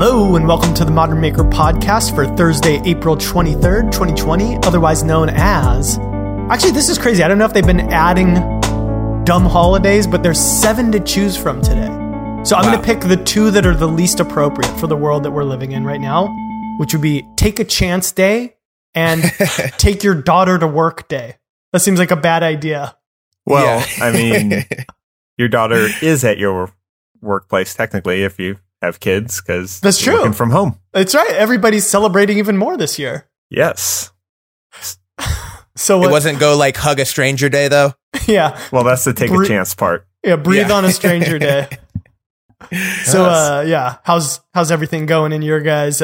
Hello and welcome to the Modern Maker podcast for Thursday, April 23rd, 2020, otherwise known as... Actually, this is crazy. I don't know if they've been adding dumb holidays, but there's 7 to choose from today. So I'm going to pick the 2 that are the least appropriate for the world that we're living in right now, which would be Take a Chance Day and Take Your Daughter to Work Day. That seems like a bad idea. Well, yeah. I mean, your daughter is at your workplace technically if you have kids, because that's true. Working from home. That's right. Everybody's celebrating even more this year. Yes. So it wasn't go like hug a stranger day though. Yeah. Well, that's the take a chance part. Yeah, breathe on a stranger day. So yeah, how's everything going in your guys'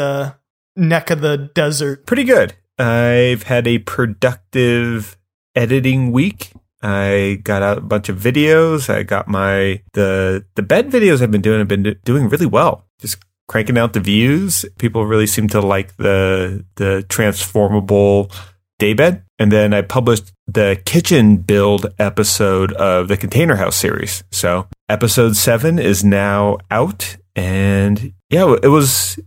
neck of the desert? Pretty good. I've had a productive editing week. I got out a bunch of videos. I got the bed videos I've been doing have been doing really well. Just cranking out the views. People really seem to like the transformable daybed. And then I published the kitchen build episode of the Container House series. So episode 7 is now out, and yeah, it was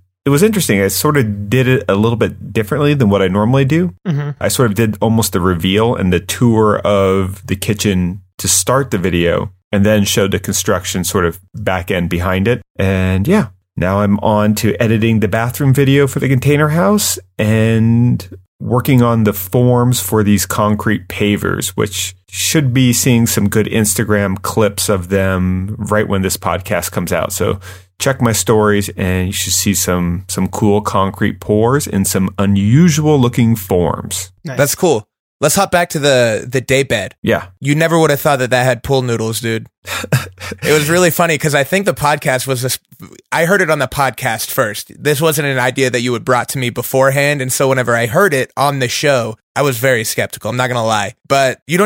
interesting. I sort of did it a little bit differently than what I normally do. Mm-hmm. I sort of did almost the reveal and the tour of the kitchen to start the video and then showed the construction sort of back end behind it. And yeah, now I'm on to editing the bathroom video for the Container House and working on the forms for these concrete pavers, which should be seeing some good Instagram clips of them right when this podcast comes out. So check my stories and you should see some cool concrete pours and some unusual looking forms. Nice. That's cool. Let's hop back to the daybed. Yeah. You never would have thought that had pool noodles, dude. It was really funny because I think the podcast was this. I heard it on the podcast first. This wasn't an idea that you had brought to me beforehand. And so whenever I heard it on the show, I was very skeptical. I'm not going to lie. But you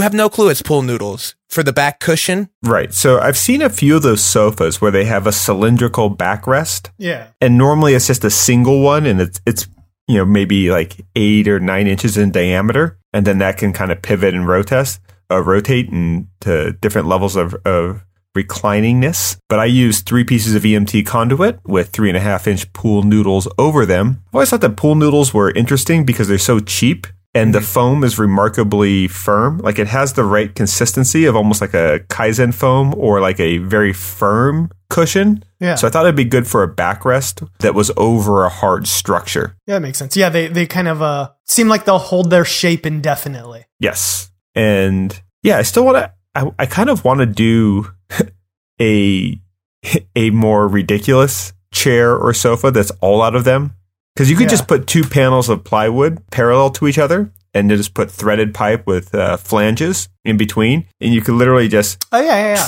have no clue it's pool noodles for the back cushion. Right. So I've seen a few of those sofas where they have a cylindrical backrest. Yeah. And normally it's just a single one and it's maybe like 8 or 9 inches in diameter, and then that can kind of pivot and rotate and to different levels of recliningness. But I used 3 pieces of EMT conduit with 3.5-inch pool noodles over them. I always thought that pool noodles were interesting because they're so cheap, and the foam is remarkably firm. Like it has the right consistency of almost like a Kaizen foam or like a very firm cushion. Yeah. So I thought it'd be good for a backrest that was over a hard structure. Yeah, that makes sense. Yeah, they kind of seem like they'll hold their shape indefinitely. Yes. And yeah, I still want to, I kind of want to do a more ridiculous chair or sofa that's all out of them. Because you could just put 2 panels of plywood parallel to each other and then just put threaded pipe with flanges in between. And you could literally just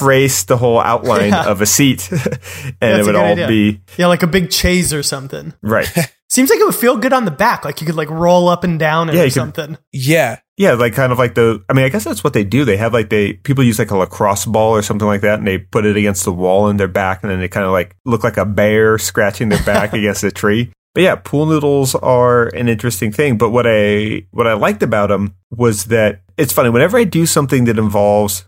trace the whole outline of a seat. And it would all be... Yeah, like a big chaise or something. Right. Seems like it would feel good on the back. Like you could like roll up and down it or something. Yeah. Yeah, like kind of like I guess that's what they do. They have like people use like a lacrosse ball or something like that, and they put it against the wall in their back, and then they kind of like look like a bear scratching their back against a tree. But yeah, pool noodles are an interesting thing. But what I liked about them was that it's funny. Whenever I do something that involves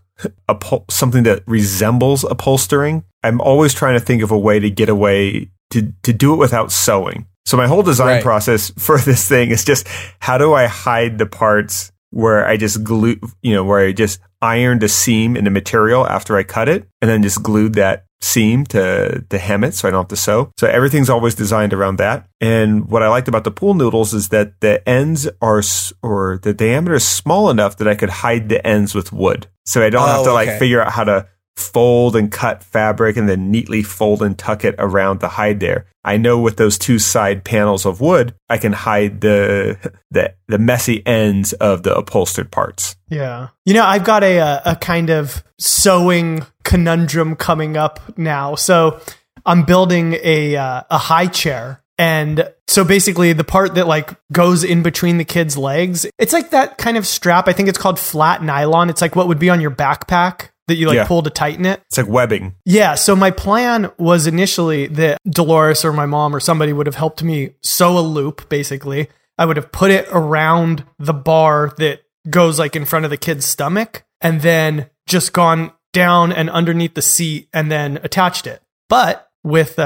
something that resembles upholstering, I'm always trying to think of a way to get away to do it without sewing. So my whole design process for this thing is just how do I hide the parts where I just ironed a seam in the material after I cut it and then just glued that seam to hem it so I don't have to sew. So everything's always designed around that. And what I liked about the pool noodles is that the ends the diameter is small enough that I could hide the ends with wood. So I don't have to figure out how to fold and cut fabric and then neatly fold and tuck it around to hide there. I know with those 2 side panels of wood, I can hide the messy ends of the upholstered parts. Yeah. I've got a kind of sewing conundrum coming up now. So I'm building a high chair. And so basically the part that like goes in between the kid's legs, it's like that kind of strap. I think it's called flat nylon. It's like what would be on your backpack that you pull to tighten it. It's like webbing. Yeah. So my plan was initially that Dolores or my mom or somebody would have helped me sew a loop. Basically, I would have put it around the bar that goes like in front of the kid's stomach and then just gone down and underneath the seat and then attached it. But with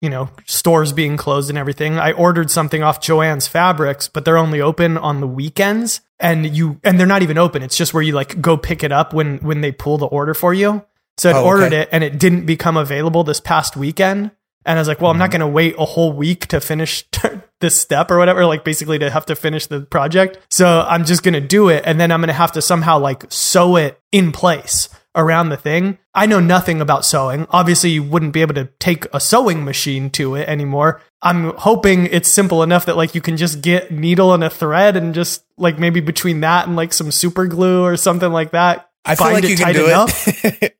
you know, stores being closed and everything, I ordered something off Joann's Fabrics, but they're only open on the weekends, and they're not even open. It's just where you like go pick it up when they pull the order for you. So I ordered it and it didn't become available this past weekend. And I was like, well, I'm not going to wait a whole week to finish this step or whatever, like basically to have to finish the project. So I'm just going to do it. And then I'm going to have to somehow like sew it in place around the thing. I know nothing about sewing. Obviously, you wouldn't be able to take a sewing machine to it anymore. I'm hoping it's simple enough that like you can just get needle and a thread and just like maybe between that and like some super glue or something like that. I feel like you can do it.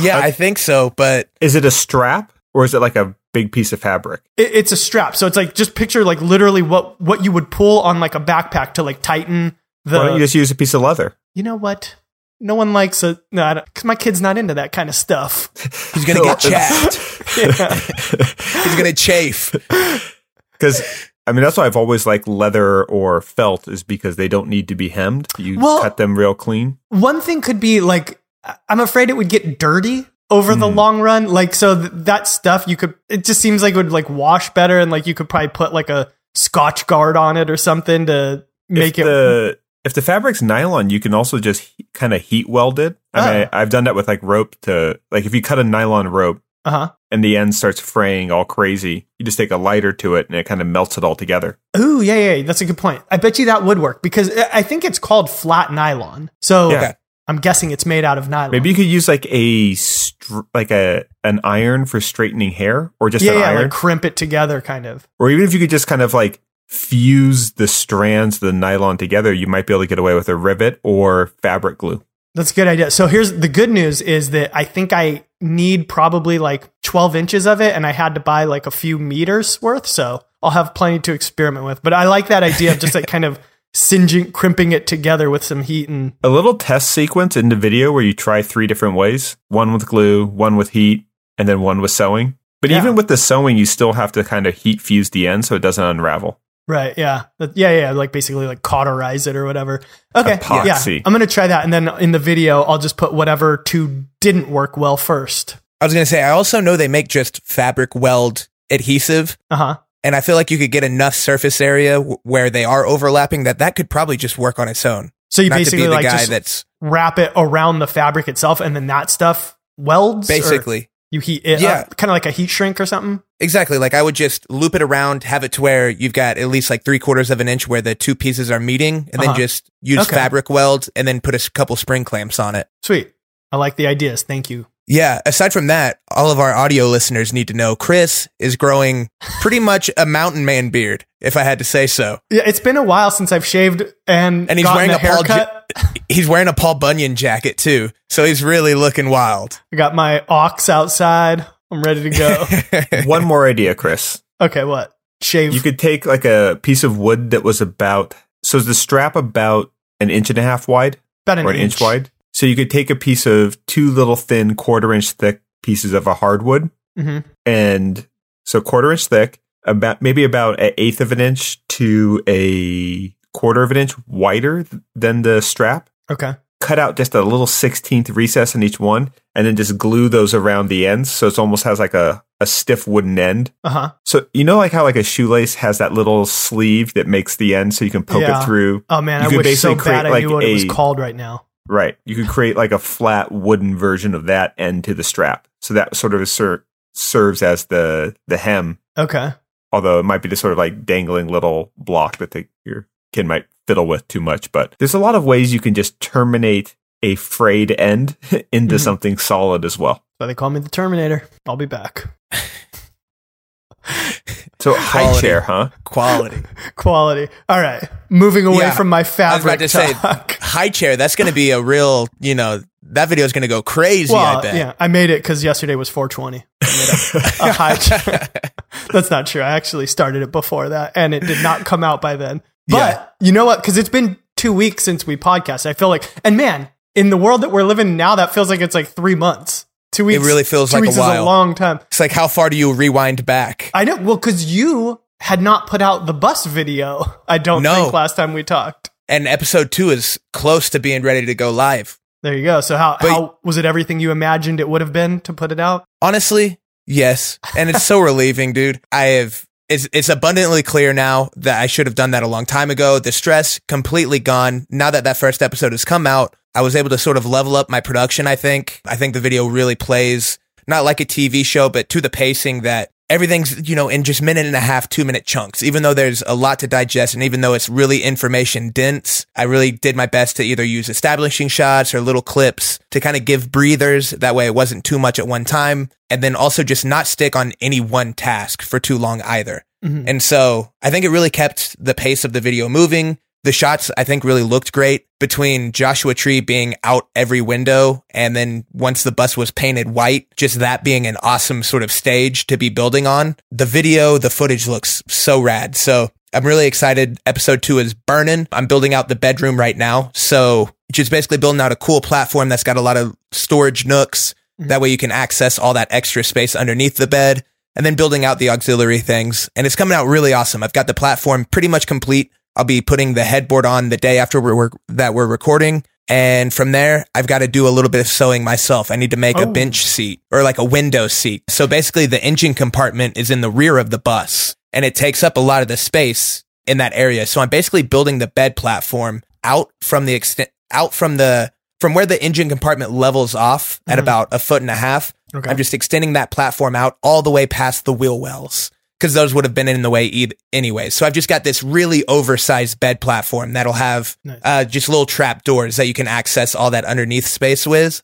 Yeah, I think so. But is it a strap or is it like a big piece of fabric? It's a strap. So it's like, just picture like literally what you would pull on like a backpack to like tighten the... Why don't you just use a piece of leather? You know what? No one likes it. No, because my kid's not into that kind of stuff. He's going to get chapped. He's going to chafe. Because, I mean, that's why I've always liked leather or felt, is because they don't need to be hemmed. Cut them real clean. One thing could be like, I'm afraid it would get dirty over the long run. Like, so that stuff you could, it just seems like it would like wash better. And like, you could probably put like a Scotch guard on it or something to make it. If the fabric's nylon, you can also just kind of heat weld it. I mean, I've done that with like rope to, like if you cut a nylon rope and the end starts fraying all crazy, you just take a lighter to it and it kind of melts it all together. Ooh, yeah. That's a good point. I bet you that would work because I think it's called flat nylon. So yeah. I'm guessing it's made out of nylon. Maybe you could use like an iron for straightening hair or just an iron. Yeah, like crimp it together kind of. Or even if you could just kind of like fuse the strands of the nylon together, you might be able to get away with a rivet or fabric glue. That's a good idea. So here's the good news is that I think I need probably like 12 inches of it and I had to buy like a few meters worth. So I'll have plenty to experiment with. But I like that idea of just like kind of singeing, crimping it together with some heat and a little test sequence in the video where you try 3 different ways, one with glue, one with heat, and then one with sewing. But even with the sewing, you still have to kind of heat fuse the end so it doesn't unravel. Right. Yeah. Yeah. Like basically like cauterize it or whatever. Okay. Epoxy. Yeah. I'm going to try that. And then in the video, I'll just put whatever 2 didn't work well first. I was going to say, I also know they make just fabric weld adhesive. And I feel like you could get enough surface area where they are overlapping that could probably just work on its own. So you basically like just wrap it around the fabric itself and then that stuff welds? Basically. You heat it up, kind of like a heat shrink or something? Exactly. Like I would just loop it around, have it to where you've got at least like 3/4 of an inch where the 2 pieces are meeting, and then just use fabric weld and then put a couple spring clamps on it. Sweet. I like the ideas. Thank you. Yeah. Aside from that, all of our audio listeners need to know Chris is growing pretty much a mountain man beard, if I had to say so. Yeah, it's been a while since I've shaved and he's wearing a haircut. He's wearing a Paul Bunyan jacket too, so he's really looking wild. I got my ox outside. I'm ready to go. One more idea, Chris. Okay, what? Shave. You could take like a piece of wood that was is the strap about 1.5 inches wide? About an inch wide. So you could take a piece of 2 little thin 1/4 inch thick pieces of a hardwood, and so 1/4 inch thick, about 1/8 inch to a 1/4 inch wider than the strap. Okay. Cut out just a little 16th recess in each one and then just glue those around the ends. So it almost has like a stiff wooden end. So you know like how like a shoelace has that little sleeve that makes the end so you can poke it through. Oh man, I wish so bad I knew what it was called right now. Right. You could create like a flat wooden version of that end to the strap. So that sort of serves as the hem. Okay. Although it might be the sort of like dangling little block that your kid might fiddle with too much, but there's a lot of ways you can just terminate a frayed end into something solid as well. But they call me the Terminator. I'll be back. So high chair, huh? Quality. All right. Moving away from my fabric talk. High chair, that's going to be a real, that video is going to go crazy, well, I bet. Yeah, I made it because yesterday was 420. I made a high chair. That's not true. I actually started it before that and it did not come out by then. But you know what? Because it's been 2 weeks since we podcast. I feel like, and man, in the world that we're living in now, that feels like it's like 3 months. 2 weeks. It really feels like a while. Is a long time. It's like, how far do you rewind back? I know. Well, because you had not put out the bus video, I don't think, last time we talked. And episode 2 is close to being ready to go live. There you go. So how was it everything you imagined it would have been to put it out? Honestly, Yes. And it's so relieving, dude. It's abundantly clear now that I should have done that a long time ago. The stress completely gone. Now that that first episode has come out, I was able to sort of level up my production, I think. I think the video really plays not like a TV show, but to the pacing that everything's, you know, in just minute and a half, 2 minute chunks, even though there's a lot to digest. And even though it's really information dense, I really did my best to either use establishing shots or little clips to kind of give breathers. That way it wasn't too much at one time. And then also just not stick on any one task for too long either. Mm-hmm. And so I think it really kept the pace of the video moving. The shots, I think, really looked great between Joshua Tree being out every window and then once the bus was painted white, just that being an awesome sort of stage to be building on. The video, the footage looks so rad. So I'm really excited. Episode 2 is burning. I'm building out the bedroom right now. So just basically building out a cool platform that's got a lot of storage nooks. Mm-hmm. That way you can access all that extra space underneath the bed and then building out the auxiliary things. And it's coming out really awesome. I've got the platform pretty much complete. I'll be putting the headboard on the day after we're recording. And from there, I've got to do a little bit of sewing myself. I need to make a bench seat or like a window seat. So basically the engine compartment is in the rear of the bus and it takes up a lot of the space in that area. So I'm basically building the bed platform out from where the engine compartment levels off at about a foot and a half. Okay. I'm just extending that platform out all the way past the wheel wells, because those would have been in the way anyway. So I've just got this really oversized bed platform that'll have just little trap doors that you can access all that underneath space with.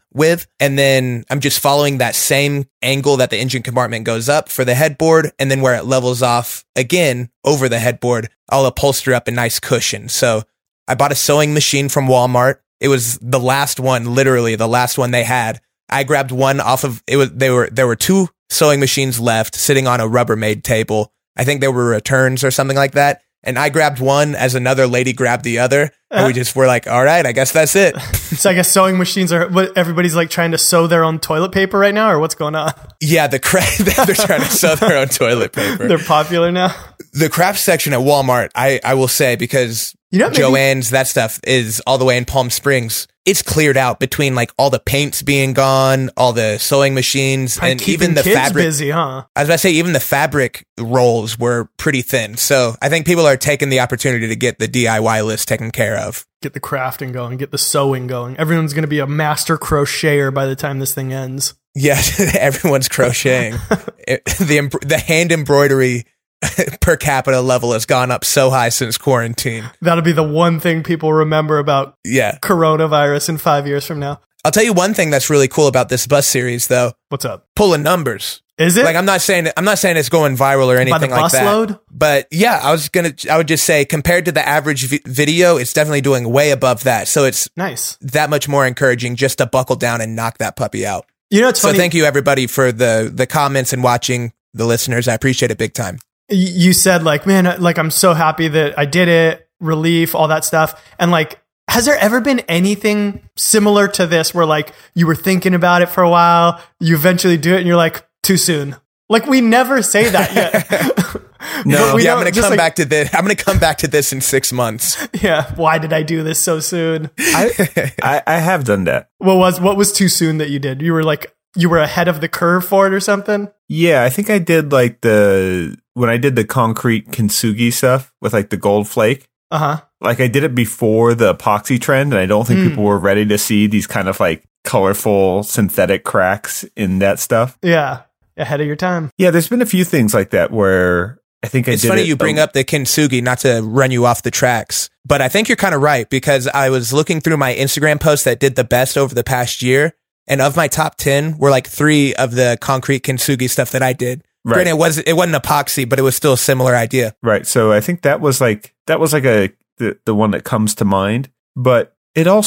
And then I'm just following that same angle that the engine compartment goes up for the headboard. And then where it levels off again over the headboard, I'll upholster up a nice cushion. So I bought a sewing machine from Walmart. It was the last one, literally the last one they had. I grabbed one off of it. There were two sewing machines left sitting on a Rubbermaid table. I think there were returns or something like that. And I grabbed one as another lady grabbed the other. And we just were like, all right, I guess that's it. So I guess sewing machines are what everybody's like trying to sew their own toilet paper right now, or what's going on? Yeah, they're trying to sew their own toilet paper. They're popular now. The craft section at Walmart, I will say, because Joann's, that stuff is all the way in Palm Springs. It's cleared out between like all the paints being gone, all the sewing machines, and even the fabric. Busy, huh? I was about to say, even the fabric rolls were pretty thin. So I think people are taking the opportunity to get the DIY list taken care of. Get the crafting going, get the sewing going. Everyone's going to be a master crocheter by the time this thing ends. Yes, everyone's crocheting. The hand embroidery per capita level has gone up so high since quarantine. That'll be the one thing people remember about coronavirus in 5 years from now. I'll tell you one thing that's really cool about this bus series, though. What's up? Pulling numbers. Is it? Like, I'm not saying it's going viral or anything like that. By the busload? But yeah, I would just say compared to the average video, it's definitely doing way above that. So it's nice. That much more encouraging just to buckle down and knock that puppy out. You know, it's funny. So thank you everybody for the comments and watching, the listeners. I appreciate it big time. You said like, man, like I'm so happy that I did it, relief, all that stuff. And like, has there ever been anything similar to this where like you were thinking about it for a while, you eventually do it and you're like, too soon? Like, we never say that yet. No, yeah, I'm going to come back to this in 6 months. Yeah. Why did I do this so soon? I have done that. What was too soon that you did? You were like, you were ahead of the curve for it or something? Yeah, I think I did like when I did the concrete kintsugi stuff with like the gold flake. Uh-huh. Like I did it before the epoxy trend, and I don't think people were ready to see these kind of like colorful synthetic cracks in that stuff. Yeah. Ahead of your time. Yeah, there's been a few things like that where I think it's funny you bring up the kintsugi, not to run you off the tracks, but I think you're kind of right, because I was looking through my Instagram posts that did the best over the past year. And of my top 10 were like 3 of the concrete kintsugi stuff that I did. Right. Granted, it wasn't epoxy, but it was still a similar idea. Right. So I think that was the one that comes to mind, but it all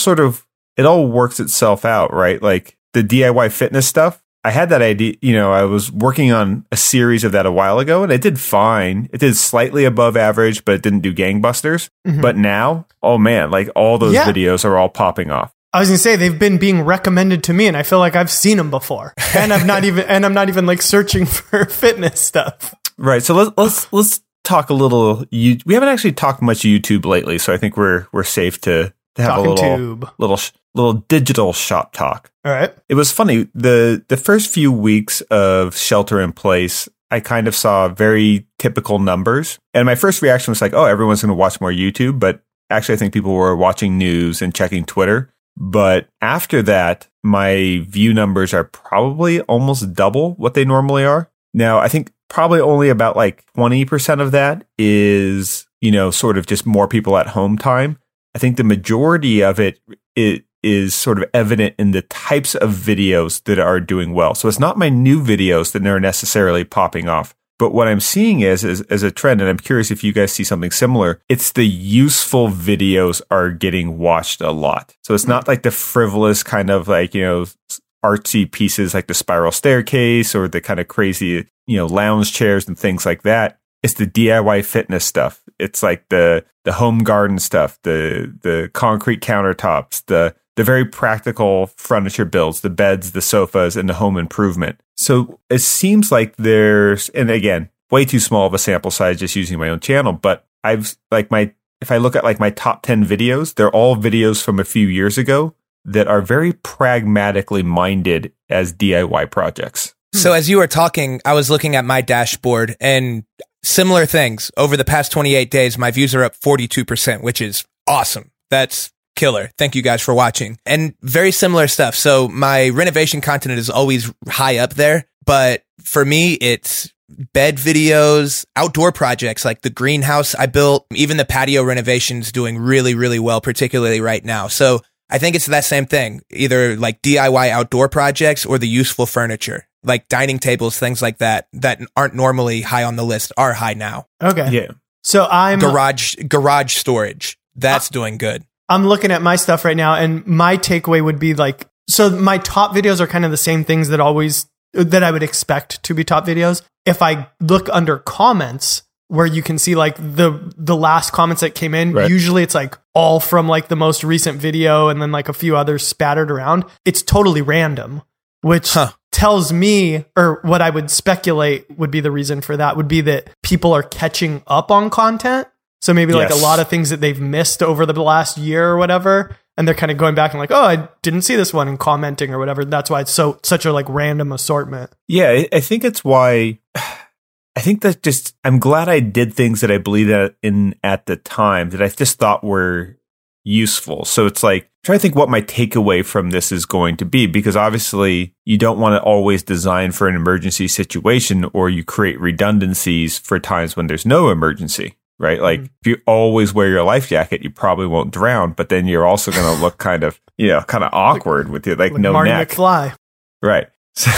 works itself out, right? Like the DIY fitness stuff. I had that idea, I was working on a series of that a while ago, and it did fine. It did slightly above average, but it didn't do gangbusters. Mm-hmm. But now, oh man, like all those videos are all popping off. I was going to say, they've been being recommended to me, and I feel like I've seen them before, and I'm not even like searching for fitness stuff. Right. So let's talk a little. We haven't actually talked much YouTube lately, so I think we're safe to to have a little digital shop talk. All right. It was funny. The first few weeks of shelter in place, I kind of saw very typical numbers. And my first reaction was like, oh, everyone's going to watch more YouTube. But actually, I think people were watching news and checking Twitter. But after that, my view numbers are probably almost double what they normally are. Now, I think probably only about like 20% of that is, you know, sort of just more people at home time. I think the majority of it is sort of evident in the types of videos that are doing well. So it's not my new videos that are necessarily popping off. But what I'm seeing is a trend, and I'm curious if you guys see something similar, it's the useful videos are getting watched a lot. So it's not like the frivolous kind of like, you know, artsy pieces like the spiral staircase or the kind of crazy, you know, lounge chairs and things like that. It's the DIY fitness stuff. It's like the home garden stuff, the concrete countertops, the very practical furniture builds, the beds, the sofas, and the home improvement. So it seems like there's, and again, way too small of a sample size just using my own channel, but I've like if I look at like my top 10 videos, they're all videos from a few years ago that are very pragmatically minded as DIY projects. So as you were talking, I was looking at my dashboard and similar things. Over the past 28 days, my views are up 42%, which is awesome. That's killer. Thank you guys for watching. And very similar stuff. So my renovation content is always high up there. But for me, it's bed videos, outdoor projects like the greenhouse I built, even the patio renovations doing really, really well, particularly right now. So I think it's that same thing, either like DIY outdoor projects or the useful furniture, like dining tables, things like that, that aren't normally high on the list are high now. Okay. Yeah. So I'm garage storage. That's doing good. I'm looking at my stuff right now, and my takeaway would be like, so my top videos are kind of the same things that I would expect to be top videos. If I look under comments, where you can see like the last comments that came in, right, usually it's like all from like the most recent video and then like a few others spattered around. It's totally random, which tells me, or what I would speculate would be the reason for that would be that people are catching up on content. So maybe like a lot of things that they've missed over the last year or whatever, and they're kind of going back and like, oh, I didn't see this one, and commenting or whatever. That's why it's such a like random assortment. Yeah, I think it's why. I think that I'm glad I did things that I believed in at the time that I just thought were useful. So it's like, try to think what my takeaway from this is going to be, because obviously you don't want to always design for an emergency situation, or you create redundancies for times when there's no emergency. Right? Like if you always wear your life jacket, you probably won't drown, but then you're also going to look kind of awkward with your like no Marty neck. McFly. Right. So,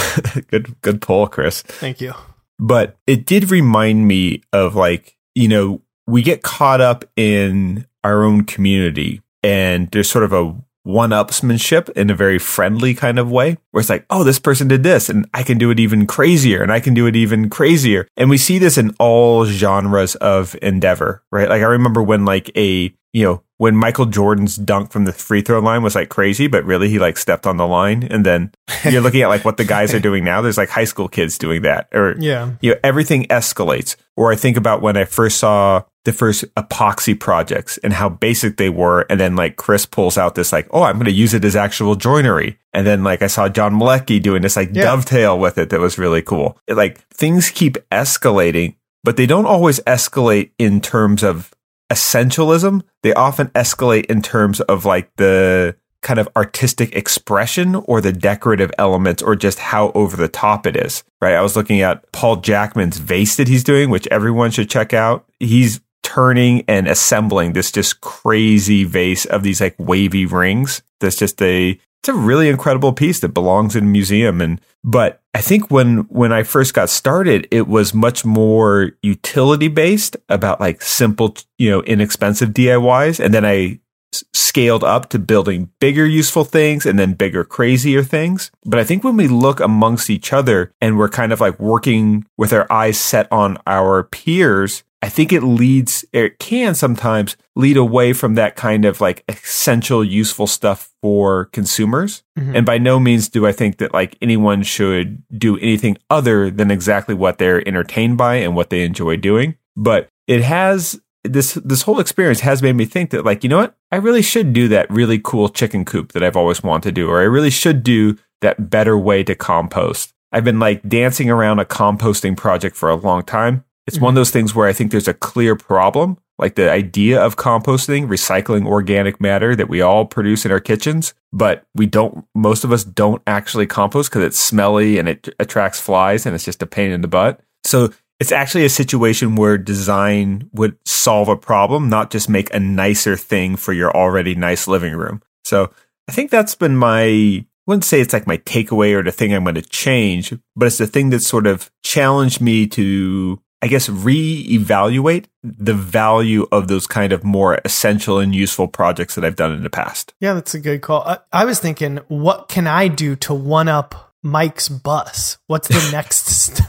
good pull, Chris. Thank you. But it did remind me of like, you know, we get caught up in our own community, and there's sort of a one-upsmanship in a very friendly kind of way, where it's like, oh, this person did this, and I can do it even crazier, and I can do it even crazier. And we see this in all genres of endeavor, right? Like I remember when like when Michael Jordan's dunk from the free throw line was like crazy, but really he like stepped on the line. And then you're looking at like what the guys are doing now. There's like high school kids doing that, or, everything escalates. Or I think about when I first saw the first epoxy projects and how basic they were. And then like Chris pulls out this like, oh, I'm going to use it as actual joinery. And then like I saw John Malecki doing this like dovetail with it. That was really cool. It, like things keep escalating, but they don't always escalate in terms of essentialism. They often escalate in terms of like the kind of artistic expression or the decorative elements, or just how over the top it is, right? I was looking at Paul Jackman's vase that he's doing, which everyone should check out. He's turning and assembling this just crazy vase of these like wavy rings. That's just it's a really incredible piece that belongs in a museum. But I think when I first got started, it was much more utility based about like simple, inexpensive DIYs. And then I scaled up to building bigger useful things, and then bigger, crazier things. But I think when we look amongst each other and we're kind of like working with our eyes set on our peers, I think it can sometimes lead away from that kind of like essential, useful stuff for consumers. Mm-hmm. And by no means do I think that like anyone should do anything other than exactly what they're entertained by and what they enjoy doing. But it has this whole experience has made me think that, like, you know what? I really should do that really cool chicken coop that I've always wanted to do, or I really should do that better way to compost. I've been like dancing around a composting project for a long time. It's one of those things where I think there's a clear problem, like the idea of composting, recycling organic matter that we all produce in our kitchens, but we don't, most of us don't actually compost because it's smelly and it attracts flies and it's just a pain in the butt. So it's actually a situation where design would solve a problem, not just make a nicer thing for your already nice living room. So I think that's been my... I wouldn't say it's like my takeaway or the thing I'm going to change, but it's the thing that sort of challenged me to, I guess, reevaluate the value of those kind of more essential and useful projects that I've done in the past. Yeah, that's a good call. I was thinking, what can I do to one up Mike's bus? What's the next step?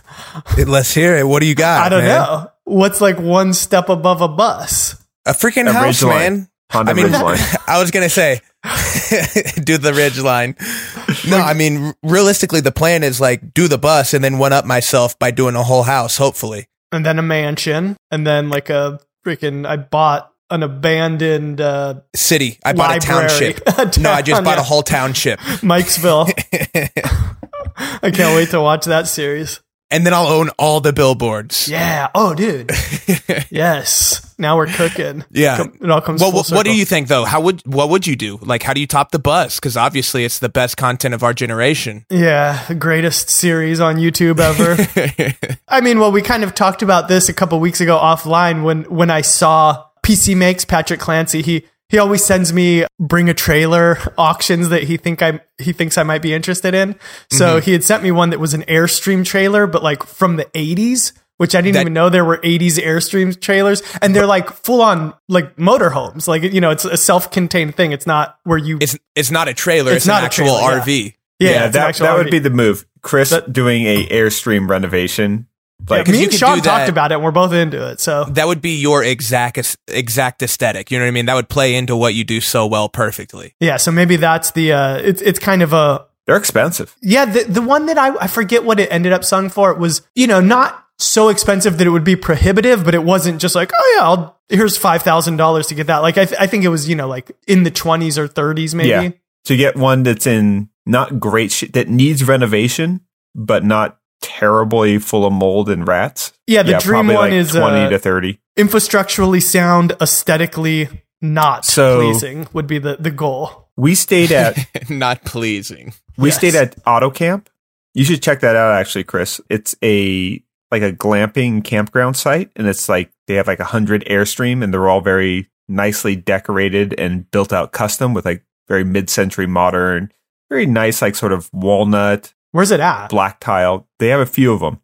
Let's hear it. What do you got? I don't know. What's like one step above a bus? A freaking house, man. Honda Ridgeline. I was going to say, do the Ridgeline. No, I mean, realistically, the plan is like do the bus and then one up myself by doing a whole house, hopefully. And then a mansion. And then like a freaking, I bought an abandoned city. I bought library. A township. No, I just bought a whole township. Mikesville. I can't wait to watch that series. And then I'll own all the billboards. Yeah. Oh, dude. Yes. Now we're cooking. Yeah. It all comes full circle. What do you think, though? What would you do? Like, how do you top the buzz? Because obviously it's the best content of our generation. Yeah. The greatest series on YouTube ever. I mean, well, we kind of talked about this a couple weeks ago offline when I saw PC Makes, Patrick Clancy. He always sends me Bring a Trailer auctions that he thinks I might be interested in. So he had sent me one that was an Airstream trailer, but like from the 80s, which I didn't even know there were 80s Airstream trailers. And they're like full on like motorhomes. Like, you know, it's a self-contained thing. It's not where you... It's not a trailer. It's not an actual trailer, RV. Yeah, yeah, that would be the move. Chris doing a Airstream renovation. Like, yeah, me and Sean talked about it and we're both into it. So that would be your exact aesthetic. You know what I mean? That would play into what you do so well perfectly. Yeah. So maybe that's the, it's kind of a, they're expensive. Yeah. The one that I forget what it ended up selling for. It was, you know, not so expensive that it would be prohibitive, but it wasn't just like, oh yeah, here's $5,000 to get that. Like, I think it was, you know, like in the 20s or 30s, maybe. Yeah. To get one that's in not great shit, that needs renovation, but not terribly full of mold and rats. Yeah, the dream one like is 20 to 30. Infrastructurally sound, aesthetically not pleasing would be the goal. We stayed at not pleasing. We stayed at Auto Camp. You should check that out, actually, Chris. It's a glamping campground site, and it's like they have like 100 Airstream, and they're all very nicely decorated and built out custom with like very mid-century modern, very nice like sort of walnut. Where's it at? Black tile. They have a few of them.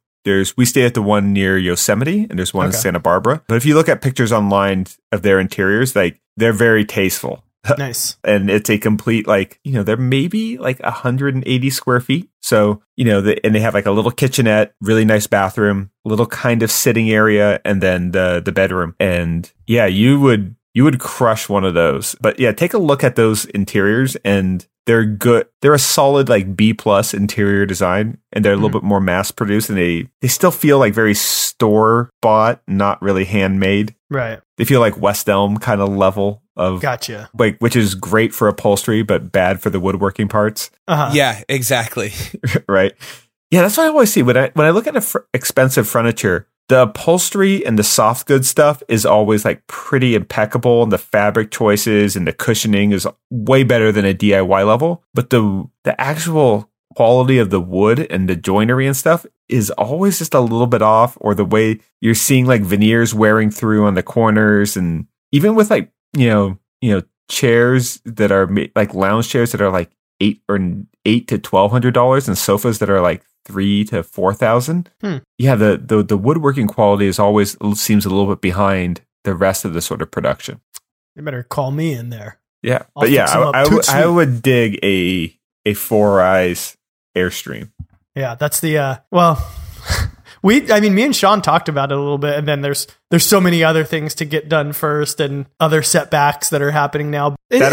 We stay at the one near Yosemite, and there's one in Santa Barbara. But if you look at pictures online of their interiors, like they're very tasteful. Nice. And it's a complete, like, you know, they're maybe like 180 square feet. So, you know, and they have like a little kitchenette, really nice bathroom, little kind of sitting area, and then the bedroom. And yeah, you would crush one of those. But yeah, take a look at those interiors, and they're good. They're a solid like B+ interior design, and they're a little bit more mass produced, and they still feel like very store bought, not really handmade. Right. They feel like West Elm kind of level of gotcha. Like, which is great for upholstery, but bad for the woodworking parts. Uh-huh. Yeah, exactly. Right. Yeah, that's what I always see when I look at expensive furniture. The upholstery and the soft good stuff is always like pretty impeccable, and the fabric choices and the cushioning is way better than a DIY level. But the actual quality of the wood and the joinery and stuff is always just a little bit off, or the way you're seeing like veneers wearing through on the corners, and even with like you know chairs that are like lounge chairs that are like $800 to $1,200, and sofas that are like $3,000 to $4,000. Yeah, the woodworking quality is always seems a little bit behind the rest of the sort of production. You better call me in there. Yeah, I would dig a Four Eyes Airstream. Yeah, that's the me and Sean talked about it a little bit, and then there's so many other things to get done first, and other setbacks that are happening now. That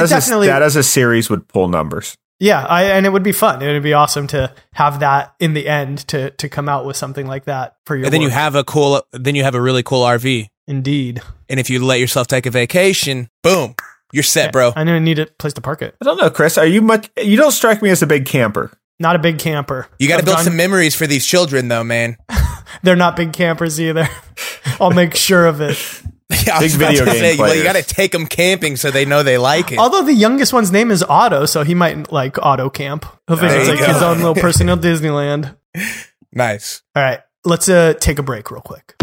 as a series would pull numbers. Yeah, and it would be fun. It would be awesome to have that in the end to come out with something like that for your. And then you have a really cool RV. Indeed. And if you let yourself take a vacation, boom, you're set, yeah, bro. I know I need a place to park it. I don't know, Chris. You don't strike me as a big camper. Not a big camper. You got to build some memories for these children, though, man. They're not big campers either. I'll make sure of it. Yeah, big video game players. Well, you got to take them camping so they know they like it. Although the youngest one's name is Otto, so he might like Auto Camp. He'll think it's like his own little personal Disneyland. Nice. All right, let's take a break real quick.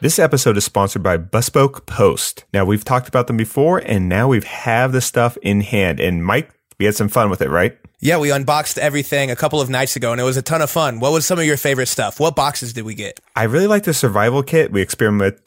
This episode is sponsored by Bespoke Post. Now, we've talked about them before, and now we have the stuff in hand. And Mike, we had some fun with it, right? Yeah, we unboxed everything a couple of nights ago, and it was a ton of fun. What was some of your favorite stuff? What boxes did we get? I really like the survival kit. We experiment with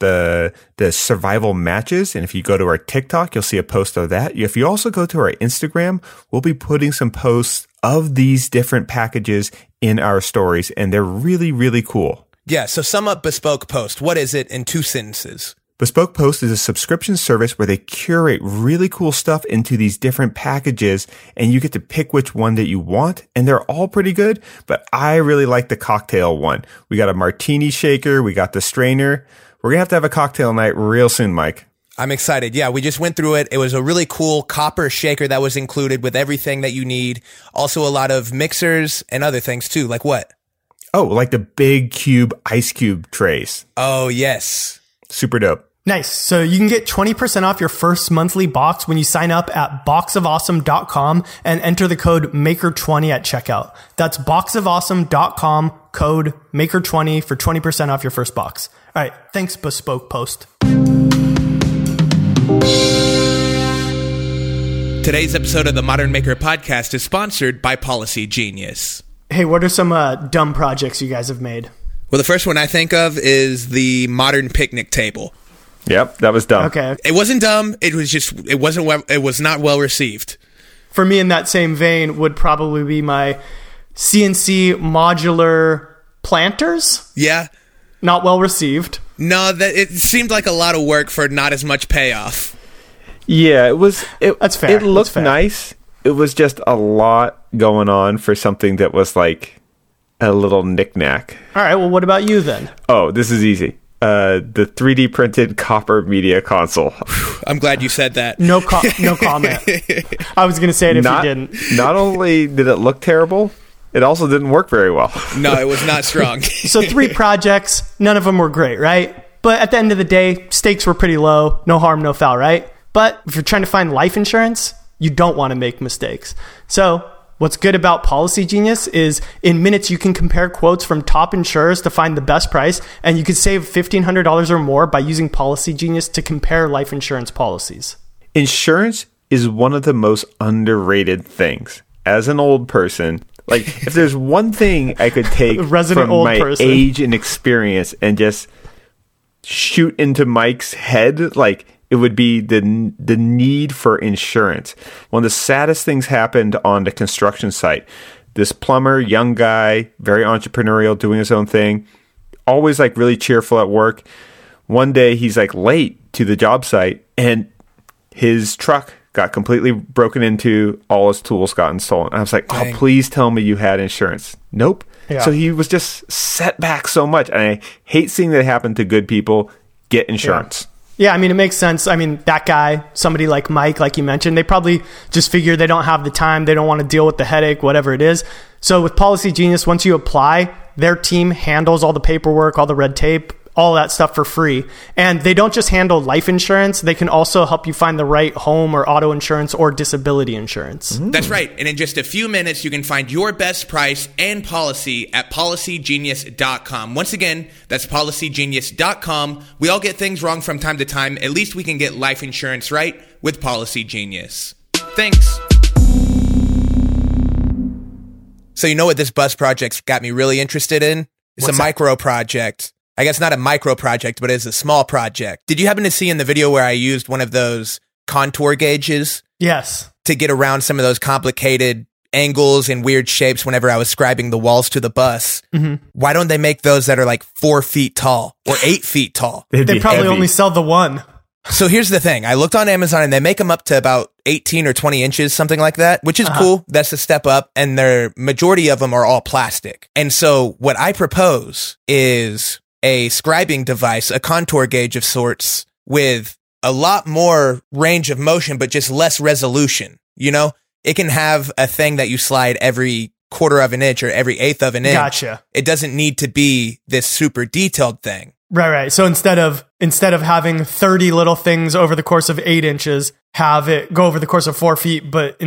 the survival matches, and if you go to our TikTok, you'll see a post of that. If you also go to our Instagram, we'll be putting some posts of these different packages in our stories, and they're really, really cool. Yeah, so sum up Bespoke Post. What is it in 2 sentences? Bespoke Post is a subscription service where they curate really cool stuff into these different packages, and you get to pick which one that you want, and they're all pretty good, but I really like the cocktail one. We got a martini shaker. We got the strainer. We're going to have a cocktail night real soon, Mike. I'm excited. Yeah, we just went through it. It was a really cool copper shaker that was included with everything that you need. Also a lot of mixers and other things too. Like what? Oh, like the big cube ice cube trays. Oh, yes. Super dope. Nice. So you can get 20% off your first monthly box when you sign up at boxofawesome.com and enter the code MAKER20 at checkout. That's boxofawesome.com, code MAKER20 for 20% off your first box. All right. Thanks, Bespoke Post. Today's episode of the Modern Maker Podcast is sponsored by Policy Genius. Hey, what are some dumb projects you guys have made? Well, the first one I think of is the modern picnic table. Yep, that was dumb. Okay. It wasn't dumb. It was just, it was not well received. For me, in that same vein, would probably be my CNC modular planters. Yeah. Not well received. No, it seemed like a lot of work for not as much payoff. Yeah, it was. That's fair. It looked nice. It was just a lot going on for something that was like a little knick-knack. All right, well, what about you then? Oh, this is easy. The 3D printed copper media console. I'm glad you said that. No comment. I was going to say it if you didn't. Not only did it look terrible, it also didn't work very well. No, it was not strong. So 3 projects, none of them were great, right? But at the end of the day, stakes were pretty low. No harm, no foul, right? But if you're trying to find life insurance, you don't want to make mistakes. So what's good about Policy Genius is in minutes, you can compare quotes from top insurers to find the best price, and you can save $1,500 or more by using Policy Genius to compare life insurance policies. Insurance is one of the most underrated things. As an old person, like if there's one thing I could take from my age and experience and just shoot into Mike's head, like it would be the need for insurance. One of the saddest things happened on the construction site. This plumber, young guy, very entrepreneurial, doing his own thing, always like really cheerful at work. One day he's like late to the job site and his truck got completely broken into. All his tools gotten stolen. I was like, dang. Oh, please tell me you had insurance. Nope. Yeah. So he was just set back so much. And I hate seeing that happen to good people. Get insurance. Yeah. Yeah, I mean, it makes sense. I mean, that guy, somebody like Mike, like you mentioned, they probably just figure they don't have the time. They don't want to deal with the headache, whatever it is. So with Policy Genius, once you apply, their team handles all the paperwork, all the red tape, all that stuff for free. And they don't just handle life insurance. They can also help you find the right home or auto insurance or disability insurance. Mm. That's right. And in just a few minutes, you can find your best price and policy at policygenius.com. Once again, that's policygenius.com. We all get things wrong from time to time. At least we can get life insurance right with Policy Genius. Thanks. So you know what this bus project's got me really interested in? It's a micro project. I guess not a micro project, but it's a small project. Did you happen to see in the video where I used one of those contour gauges? Yes. To get around some of those complicated angles and weird shapes whenever I was scribing the walls to the bus. Mm-hmm. Why don't they make those that are like 4 feet tall or 8 feet tall? They probably only sell the one. So here's the thing. I looked on Amazon and they make them up to about 18 or 20 inches, something like that, which is cool. That's a step up. And their majority of them are all plastic. And so what I propose is a scribing device, a contour gauge of sorts with a lot more range of motion, but just less resolution. You know, it can have a thing that you slide every quarter of an inch or every eighth of an inch. Gotcha. It doesn't need to be this super detailed thing. Right, right. So instead of having 30 little things over the course of 8 inches, have it go over the course of 4 feet, but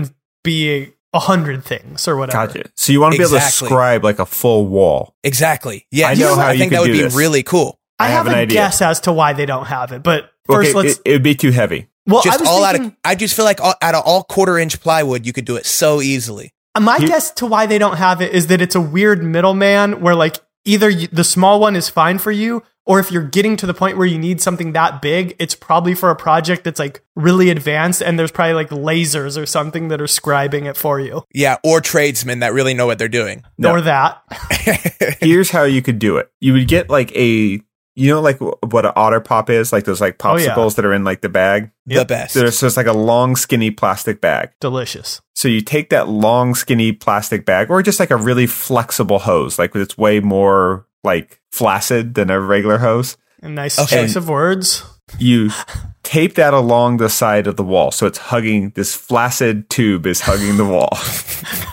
be 100 things or whatever. Gotcha. So you want to be able to scribe like a full wall. Exactly. Yeah. I know how you could do this. I think that would be really cool. I have a guess as to why they don't have it, but first let's. It would be too heavy. Well, I just feel like out of all quarter inch plywood, you could do it so easily. My guess to why they don't have it is that it's a weird middleman where like either the small one is fine for you, or if you're getting to the point where you need something that big, it's probably for a project that's like really advanced and there's probably like lasers or something that are scribing it for you. Yeah, or tradesmen that really know what they're doing. No. Or that. Here's how you could do it. You would get like a... You know, like what an otter pop is, like those like popsicles that are in like the bag. Yep. The best. So it's like a long, skinny plastic bag. Delicious. So you take that long, skinny plastic bag, or just like a really flexible hose, like it's way more like flaccid than a regular hose. A nice choice of words. You tape that along the side of the wall, so it's hugging this flaccid tube is hugging the wall.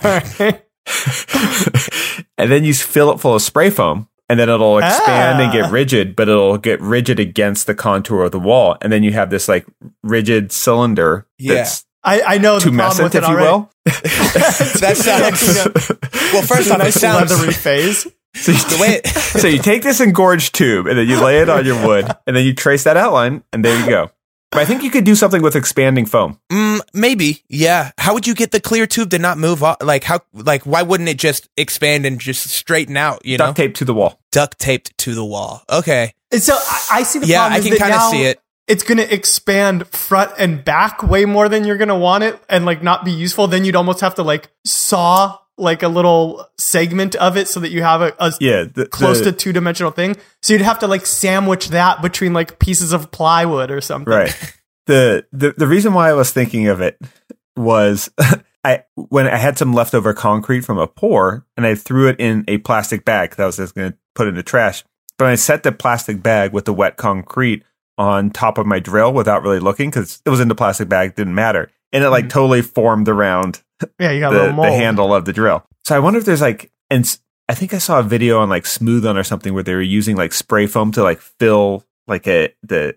All right. And then you fill it full of spray foam. And then it'll expand and get rigid, but it'll get rigid against the contour of the wall. And then you have this like rigid cylinder. Yeah. That's I know the problem with it, if you will. That sounds... Well, first off, it sounds... Leathery phase. So you take this engorged tube and then you lay it on your wood and then you trace that outline and there you go. But I think you could do something with expanding foam. Maybe, yeah. How would you get the clear tube to not move off? Like, why wouldn't it just expand and just straighten out, you know? Duct taped to the wall. Duct taped to to the wall. Okay. And so I see the problem. Yeah, I can kind of see it. It's going to expand front and back way more than you're going to want it and, like, not be useful. Then you'd almost have to, like, saw, like, a little segment of it so that you have a close to two-dimensional thing. So you'd have to like sandwich that between like pieces of plywood or something. Right. The reason why I was thinking of it was when I had some leftover concrete from a pour and I threw it in a plastic bag that I was just going to put in the trash. But I set the plastic bag with the wet concrete on top of my drill without really looking because it was in the plastic bag. Didn't matter. And it like totally formed around the handle of the drill. So I wonder if there's like, and I think I saw a video on like Smooth On or something where they were using like spray foam to like fill like the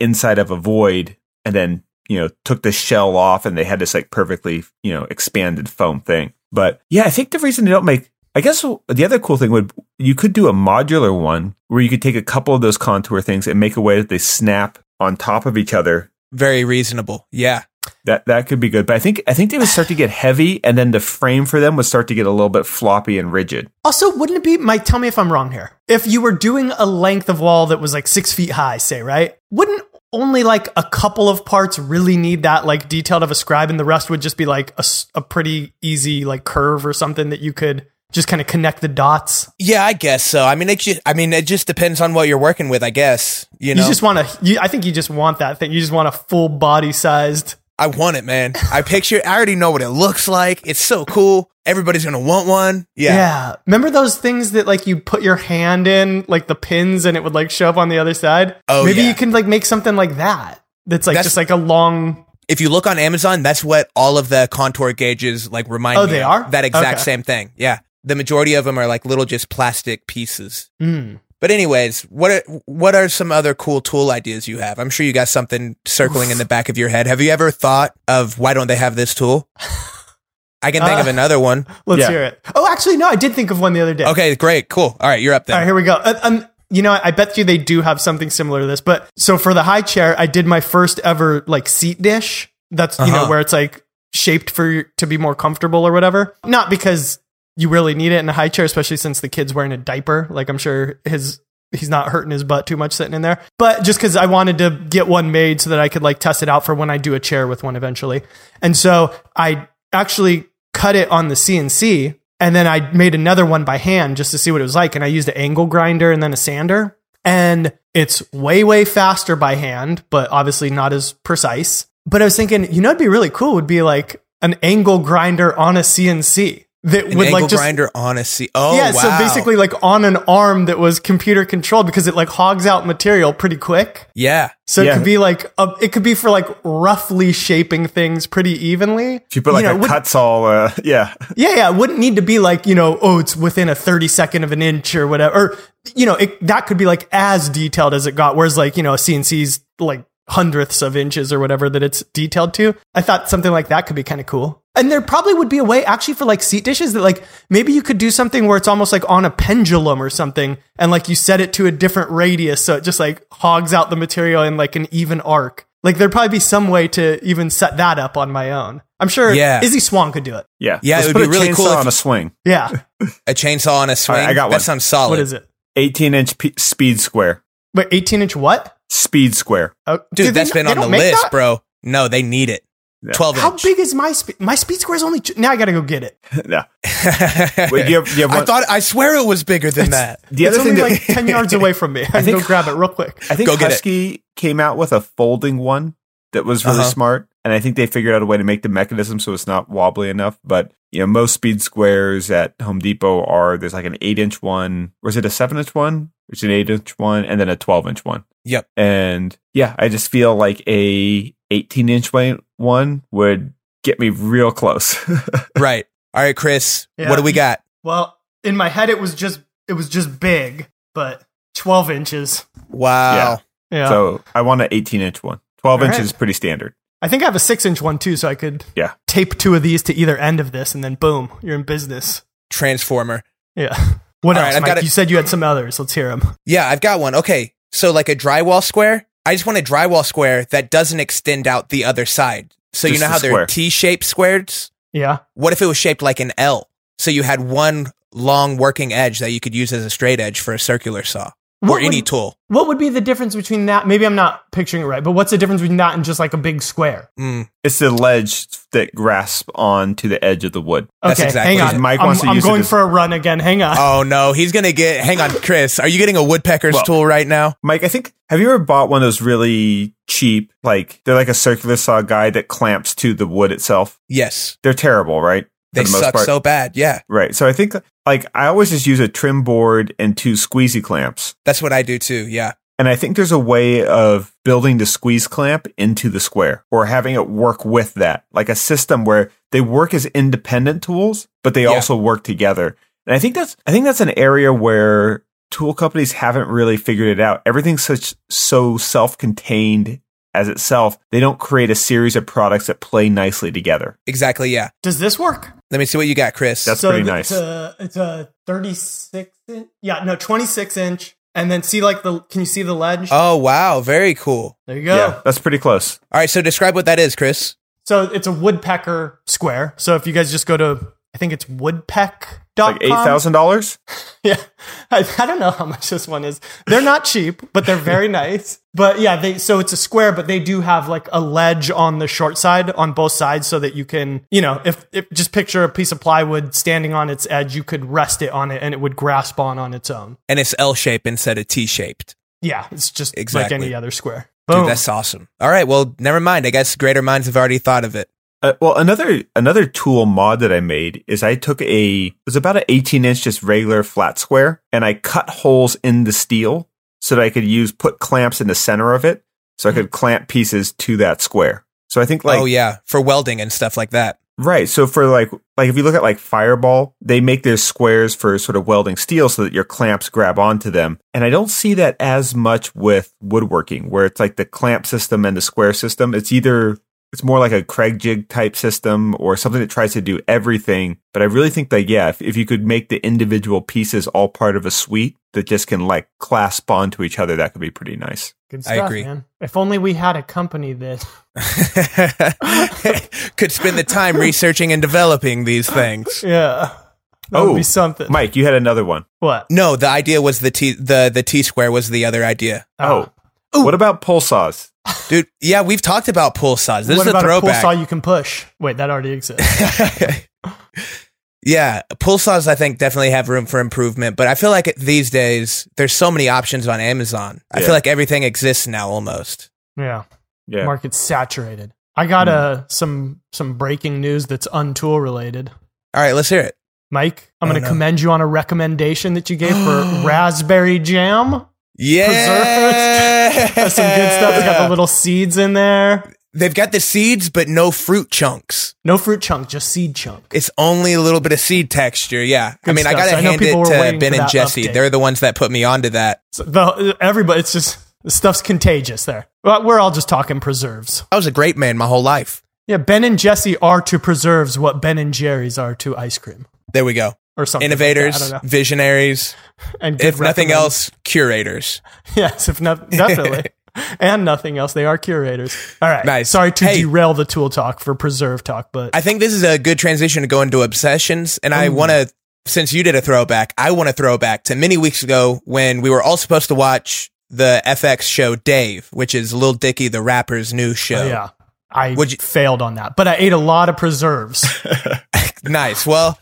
inside of a void and then, you know, took the shell off and they had this like perfectly, you know, expanded foam thing. But yeah, I think the reason they don't make, I guess the other cool thing would, you could do a modular one where you could take a couple of those contour things and make a way that they snap on top of each other. Very reasonable. Yeah. That could be good, but I think they would start to get heavy, and then the frame for them would start to get a little bit floppy and rigid. Also, wouldn't it be, Mike, tell me if I'm wrong here. If you were doing a length of wall that was like 6 feet high, say, right? Wouldn't only like a couple of parts really need that like detailed of a scribe, and the rest would just be like a pretty easy like curve or something that you could just kind of connect the dots? Yeah, I guess so. I mean, it just depends on what you're working with, I guess. You know, I think you just want that thing. You just want a full body sized. I want it, man. I already know what it looks like. It's so cool. Everybody's going to want one. Yeah. Remember those things that like you put your hand in, like the pins, and it would like show up on the other side? Oh, maybe you can like make something like that. That's like just like a long... If you look on Amazon, that's what all of the contour gauges like remind me. Oh, they are? That exact same thing. Yeah. The majority of them are like little just plastic pieces. But anyways, what are some other cool tool ideas you have? I'm sure you got something circling in the back of your head. Have you ever thought of why don't they have this tool? I can think of another one. Let's hear it. Oh, actually, no, I did think of one the other day. Okay, great. Cool. All right, you're up there. All right, here we go. You know, I bet you they do have something similar to this. But so for the high chair, I did my first ever like seat dish. That's, you know, where it's like shaped to be more comfortable or whatever. Not because... You really need it in a high chair, especially since the kid's wearing a diaper. Like, I'm sure he's not hurting his butt too much sitting in there. But just because I wanted to get one made so that I could like test it out for when I do a chair with one eventually. And so I actually cut it on the CNC and then I made another one by hand just to see what it was like. And I used an angle grinder and then a sander. And it's way, way faster by hand, but obviously not as precise. But I was thinking, you know, it'd be really cool would be like an angle grinder on a CNC. That an would angle like just, grinder on a C. Oh, yeah. Wow. So basically like on an arm that was computer controlled because it like hogs out material pretty quick. Yeah. So yeah. It could be like, it could be for like roughly shaping things pretty evenly. If you put like you know, a cut saw, yeah. Yeah. Yeah. It wouldn't need to be like, you know, oh, it's within a 32nd of an inch or whatever. Or, you know, that could be like as detailed as it got. Whereas like, you know, a CNC's like hundredths of inches or whatever that it's detailed to. I thought something like that could be kind of cool. And there probably would be a way actually for like seat dishes that like maybe you could do something where it's almost like on a pendulum or something. And like you set it to a different radius. So it just like hogs out the material in like an even arc. Like there'd probably be some way to even set that up on my own. I'm sure yeah. Izzy Swan could do it. Yeah. Yeah. Let's it would put be a really cool on a swing. Yeah. A chainsaw on a swing. Right, I got one. That sounds solid. What is it? 18 inch speed square. Wait, 18 inch what? Speed square. Oh, dude, that's been on the list, that? Bro. No, they need it. Yeah. 12 inch. How big is my speed? My speed square is only now I gotta go get it. No. Wait, do you have one? I swear it was bigger than that. The other thing like 10 yards away from me. I think, go grab it real quick. I think Husky came out with a folding one that was really smart, and I think they figured out a way to make the mechanism so it's not wobbly enough. But you know, most speed squares at Home Depot are there's like an 8 inch one, or is it a 7 inch one? It's an 8 inch one, and then a 12 inch one. Yep. And yeah, I just feel like a 18 inch one would get me real close. Right. All right, Chris, yeah. What do we got? Well, in my head, it was just big, but 12 inches. Wow. Yeah. Yeah. So I want an 18 inch one. 12 All inches right. is pretty standard. I think I have a 6 inch one too, so I could tape two of these to either end of this and then boom, you're in business. Transformer. Yeah. What All else? Right, Mike? You said you had some others. Let's hear them. Yeah, I've got one. Okay. So like a drywall square. I just want a drywall square that doesn't extend out the other side. So just you know how they're T-shaped squares? Yeah. What if it was shaped like an L? So you had one long working edge that you could use as a straight edge for a circular saw or any tool. What would be the difference between that? Maybe I'm not picturing it right, but what's the difference between that and just like a big square? Mm. It's the ledge that grasps onto the edge of the wood. Okay, that's exactly hang on. Mike wants I'm going for a run again. Hang on. Oh, no. He's going to get... Hang on, Chris. Are you getting a woodpecker's tool right now? Mike, I think... Have you ever bought one of those really cheap, like... They're like a circular saw guide that clamps to the wood itself? Yes. They're terrible, right? They suck so bad, yeah. Right. So I think... Like, I always just use a trim board and two squeezy clamps. That's what I do too, yeah. And I think there's a way of building the squeeze clamp into the square or having it work with that. Like a system where they work as independent tools, but they also work together. And I think that's an area where tool companies haven't really figured it out. Everything's so self-contained as itself. They don't create a series of products that play nicely together. Exactly, yeah. Does this work? Let me see what you got, Chris. That's so pretty nice. It's a 36 inch. Yeah, no, 26 inch. And then see like can you see the ledge? Oh, wow. Very cool. There you go. Yeah, that's pretty close. All right. So describe what that is, Chris. So it's a woodpecker square. So if you guys just go to, I think it's woodpeck.com. Like $8,000? Yeah. I don't know how much this one is. They're not cheap, but they're very nice. But yeah, so it's a square, but they do have like a ledge on the short side on both sides so that you can, you know, if just picture a piece of plywood standing on its edge, you could rest it on it and it would grasp on its own. And it's L-shaped instead of T-shaped. Yeah, it's just exactly like any other square. Boom. Dude, that's awesome. All right, well, never mind. I guess greater minds have already thought of it. Well, another tool mod that I made is I took it was about an 18 inch just regular flat square, and I cut holes in the steel so that I could put clamps in the center of it, so I could clamp pieces to that square. So I think like for welding and stuff like that. Right. So for like if you look at like Fireball, they make their squares for sort of welding steel so that your clamps grab onto them, and I don't see that as much with woodworking where it's like the clamp system and the square system. It's more like a Craig jig type system or something that tries to do everything. But I really think that, if you could make the individual pieces all part of a suite that just can like clasp onto each other, that could be pretty nice. Good stuff, I agree. Man. If only we had a company that could spend the time researching and developing these things. Yeah. That would be something. Mike, you had another one. What? No, the idea was the T square was the other idea. Oh. What about pull saws? Dude, yeah, we've talked about pull saws. This is a throwback. What about a pull saw you can push? Wait, that already exists. Yeah, pool saws, I think, definitely have room for improvement, but I feel like these days, there's so many options on Amazon. I feel like everything exists now, almost. Yeah. Market's saturated. I got some breaking news that's untool related. All right, let's hear it. Mike, I'm going to commend you on a recommendation that you gave for raspberry jam. Yeah. That's some good stuff. It's got the little seeds in there. They've got the seeds, but no fruit chunks. No fruit chunk, just seed chunk. It's only a little bit of seed texture, yeah. Good stuff. I gotta hand it to Ben and Jesse. Update. They're the ones that put me onto that. So everybody, it's just, the stuff's contagious there. We're all just talking preserves. I was a grape man my whole life. Yeah, Ben and Jesse are to preserves what Ben and Jerry's are to ice cream. There we go. Or something. Innovators, like that, visionaries, and if nothing else, curators. Yes, if not, definitely. And nothing else. They are curators. All right. Nice. Sorry to derail the tool talk for preserve talk, but I think this is a good transition to go into obsessions. And I want to, since you did a throwback, I want to throw back to many weeks ago when we were all supposed to watch the FX show Dave, which is Lil Dicky, the rapper's new show. Oh, yeah. I failed on that, but I ate a lot of preserves. Nice. Well,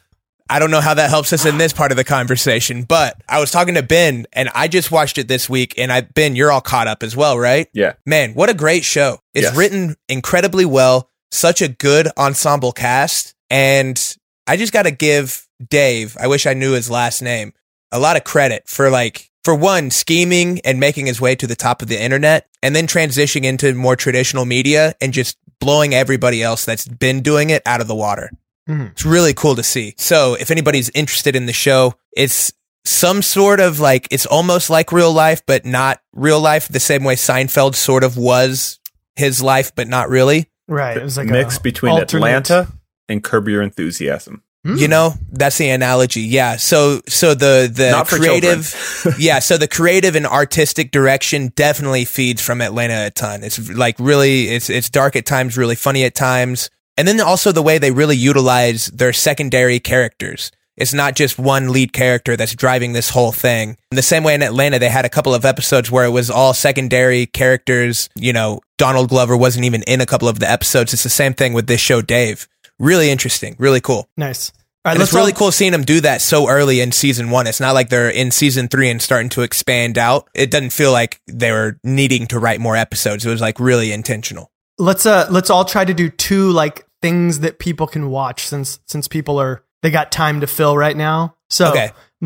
I don't know how that helps us in this part of the conversation, but I was talking to Ben and I just watched it this week, and Ben, you're all caught up as well, right? Yeah. Man, what a great show. It's written incredibly well, such a good ensemble cast, and I just got to give Dave, I wish I knew his last name, a lot of credit for, like, for one, scheming and making his way to the top of the internet, and then transitioning into more traditional media and just blowing everybody else that's been doing it out of the water. Mm-hmm. It's really cool to see. So if anybody's interested in the show, it's some sort of like, it's almost like real life, but not real life, the same way Seinfeld sort of was his life, but not really. Right. It was like a mix between Atlanta and Curb Your Enthusiasm. Mm-hmm. You know, that's the analogy. Yeah. So the creative, yeah. So the creative and artistic direction definitely feeds from Atlanta a ton. It's like really, it's dark at times, really funny at times. And then also the way they really utilize their secondary characters. It's not just one lead character that's driving this whole thing. In the same way in Atlanta, they had a couple of episodes where it was all secondary characters. You know, Donald Glover wasn't even in a couple of the episodes. It's the same thing with this show, Dave. Really interesting. Really cool. Nice. All right, it's really cool seeing them do that so early in season one. It's not like they're in season three and starting to expand out. It doesn't feel like they were needing to write more episodes. It was like really intentional. Let's all try to do two like things that people can watch since people they got time to fill right now. So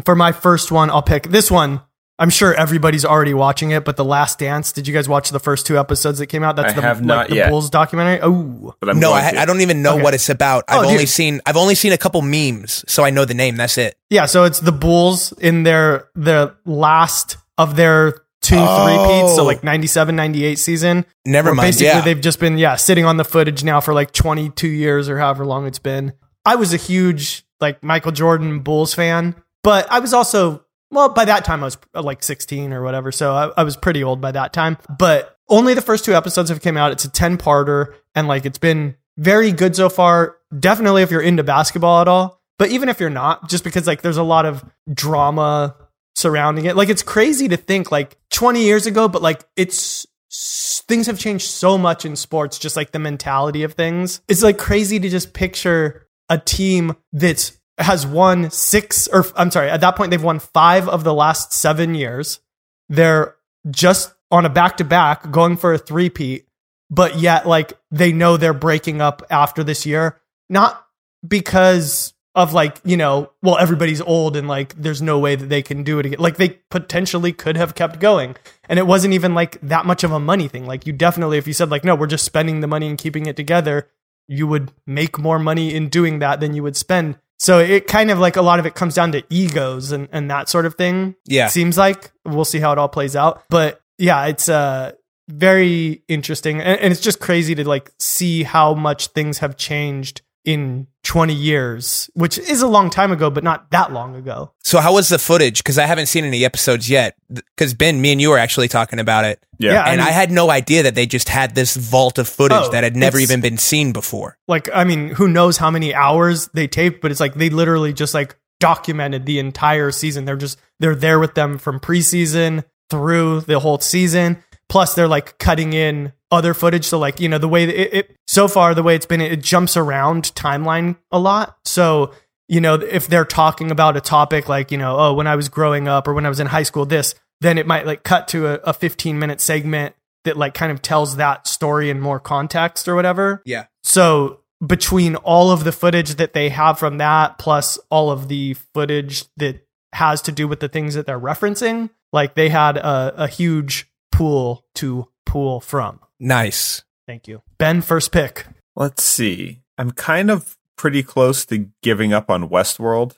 for my first one, I'll pick this one. I'm sure everybody's already watching it, but The Last Dance. Did you guys watch the first two episodes that came out? That's the Bulls documentary. Oh, no, I don't even know what it's about. I've only seen a couple memes, so I know the name. That's it. Yeah, so it's the Bulls in their last of their three-peats, so like 97, 98 season. Never mind. Basically, they've just been sitting on the footage now for like 22 years or however long it's been. I was a huge like Michael Jordan Bulls fan, but I was also, well, by that time I was like 16 or whatever, so I was pretty old by that time. But only the first two episodes have come out. It's a 10-parter, and like it's been very good so far. Definitely if you're into basketball at all, but even if you're not, just because like there's a lot of drama surrounding it. Like, it's crazy to think like 20 years ago, but like things have changed so much in sports, just like the mentality of things. It's like crazy to just picture a team that has won at that point, they've won 5 of the last 7 years. They're just on a back-to-back going for a three-peat, but yet like they know they're breaking up after this year, not because of like, you know, well, everybody's old and like there's no way that they can do it again. Like they potentially could have kept going. And it wasn't even like that much of a money thing. Like you definitely, if you said like, no, we're just spending the money and keeping it together, you would make more money in doing that than you would spend. So it kind of like a lot of it comes down to egos and that sort of thing. Yeah. It seems like we'll see how it all plays out. But yeah, it's very interesting. And it's just crazy to like see how much things have changed in 20 years, which is a long time ago, but not that long ago. So how was the footage? Because I haven't seen any episodes yet. Because Ben, me and you were actually talking about it. Yeah. And I had no idea that they just had this vault of footage that had never even been seen before. Like, I mean, who knows how many hours they taped, but it's like they literally just like documented the entire season. They're there with them from preseason through the whole season. Plus, they're like cutting in other footage. So like, you know, the way that it so far, the way it's been, it jumps around timeline a lot. So you know, if they're talking about a topic like, you know, oh, when I was growing up or when I was in high school, this, then it might like cut to a 15-minute segment that like kind of tells that story in more context or whatever. Yeah. So between all of the footage that they have from that, plus all of the footage that has to do with the things that they're referencing, like they had a huge pool to pull from. Nice. Thank you. Ben, first pick. Let's see. I'm kind of pretty close to giving up on Westworld.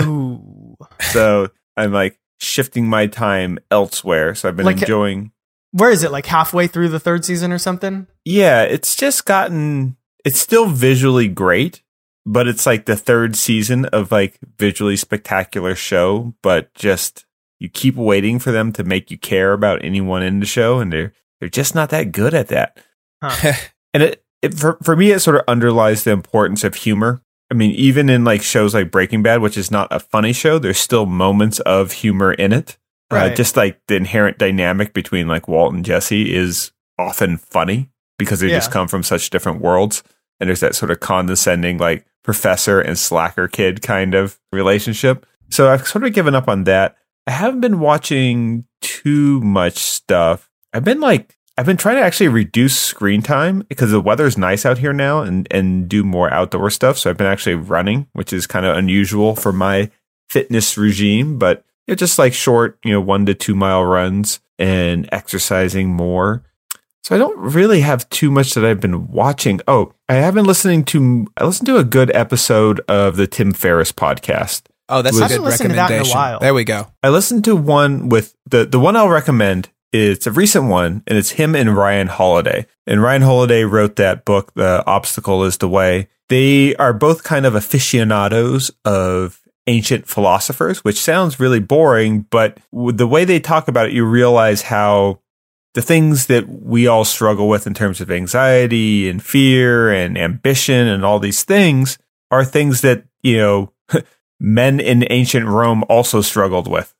Ooh. So I'm like shifting my time elsewhere. So I've been like, enjoying. Where is it? Like halfway through the third season or something? Yeah, it's just gotten. It's still visually great, but it's like the third season of like visually spectacular show, but just you keep waiting for them to make you care about anyone in the show, and they're just not that good at that. Huh. And it for me, it sort of underlies the importance of humor. I mean, even in like shows like Breaking Bad, which is not a funny show, there's still moments of humor in it. Right. Just like the inherent dynamic between like Walt and Jesse is often funny because they just come from such different worlds. And there's that sort of condescending like professor and slacker kid kind of relationship. So I've sort of given up on that. I haven't been watching too much stuff. I've been trying to actually reduce screen time because the weather's nice out here now and do more outdoor stuff. So I've been actually running, which is kind of unusual for my fitness regime, but it's just like short, 1 to 2 mile runs and exercising more. So I don't really have too much that I've been watching. Oh, I listened to a good episode of the Tim Ferriss podcast. Oh, that's a good recommendation. To that in a while. There we go. I listened to one with the one I'll recommend. It's a recent one, and it's him and Ryan Holiday. And Ryan Holiday wrote that book, The Obstacle is the Way. They are both kind of aficionados of ancient philosophers, which sounds really boring, but the way they talk about it, you realize how the things that we all struggle with in terms of anxiety and fear and ambition and all these things are things that, men in ancient Rome also struggled with,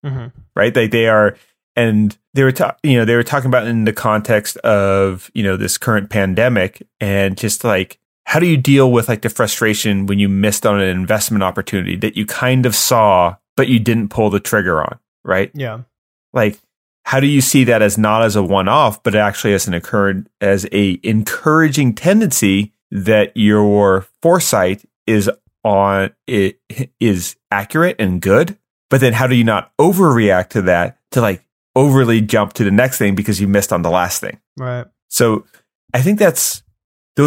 right? Like they are... And they were talking about in the context of, this current pandemic and just like, how do you deal with like the frustration when you missed on an investment opportunity that you kind of saw, but you didn't pull the trigger on, right? Yeah. Like, how do you see that as not as a one-off, but actually as an encouraging tendency that your foresight is accurate and good, but then how do you not overreact to that to like, overly jump to the next thing because you missed on the last thing. Right. So I think those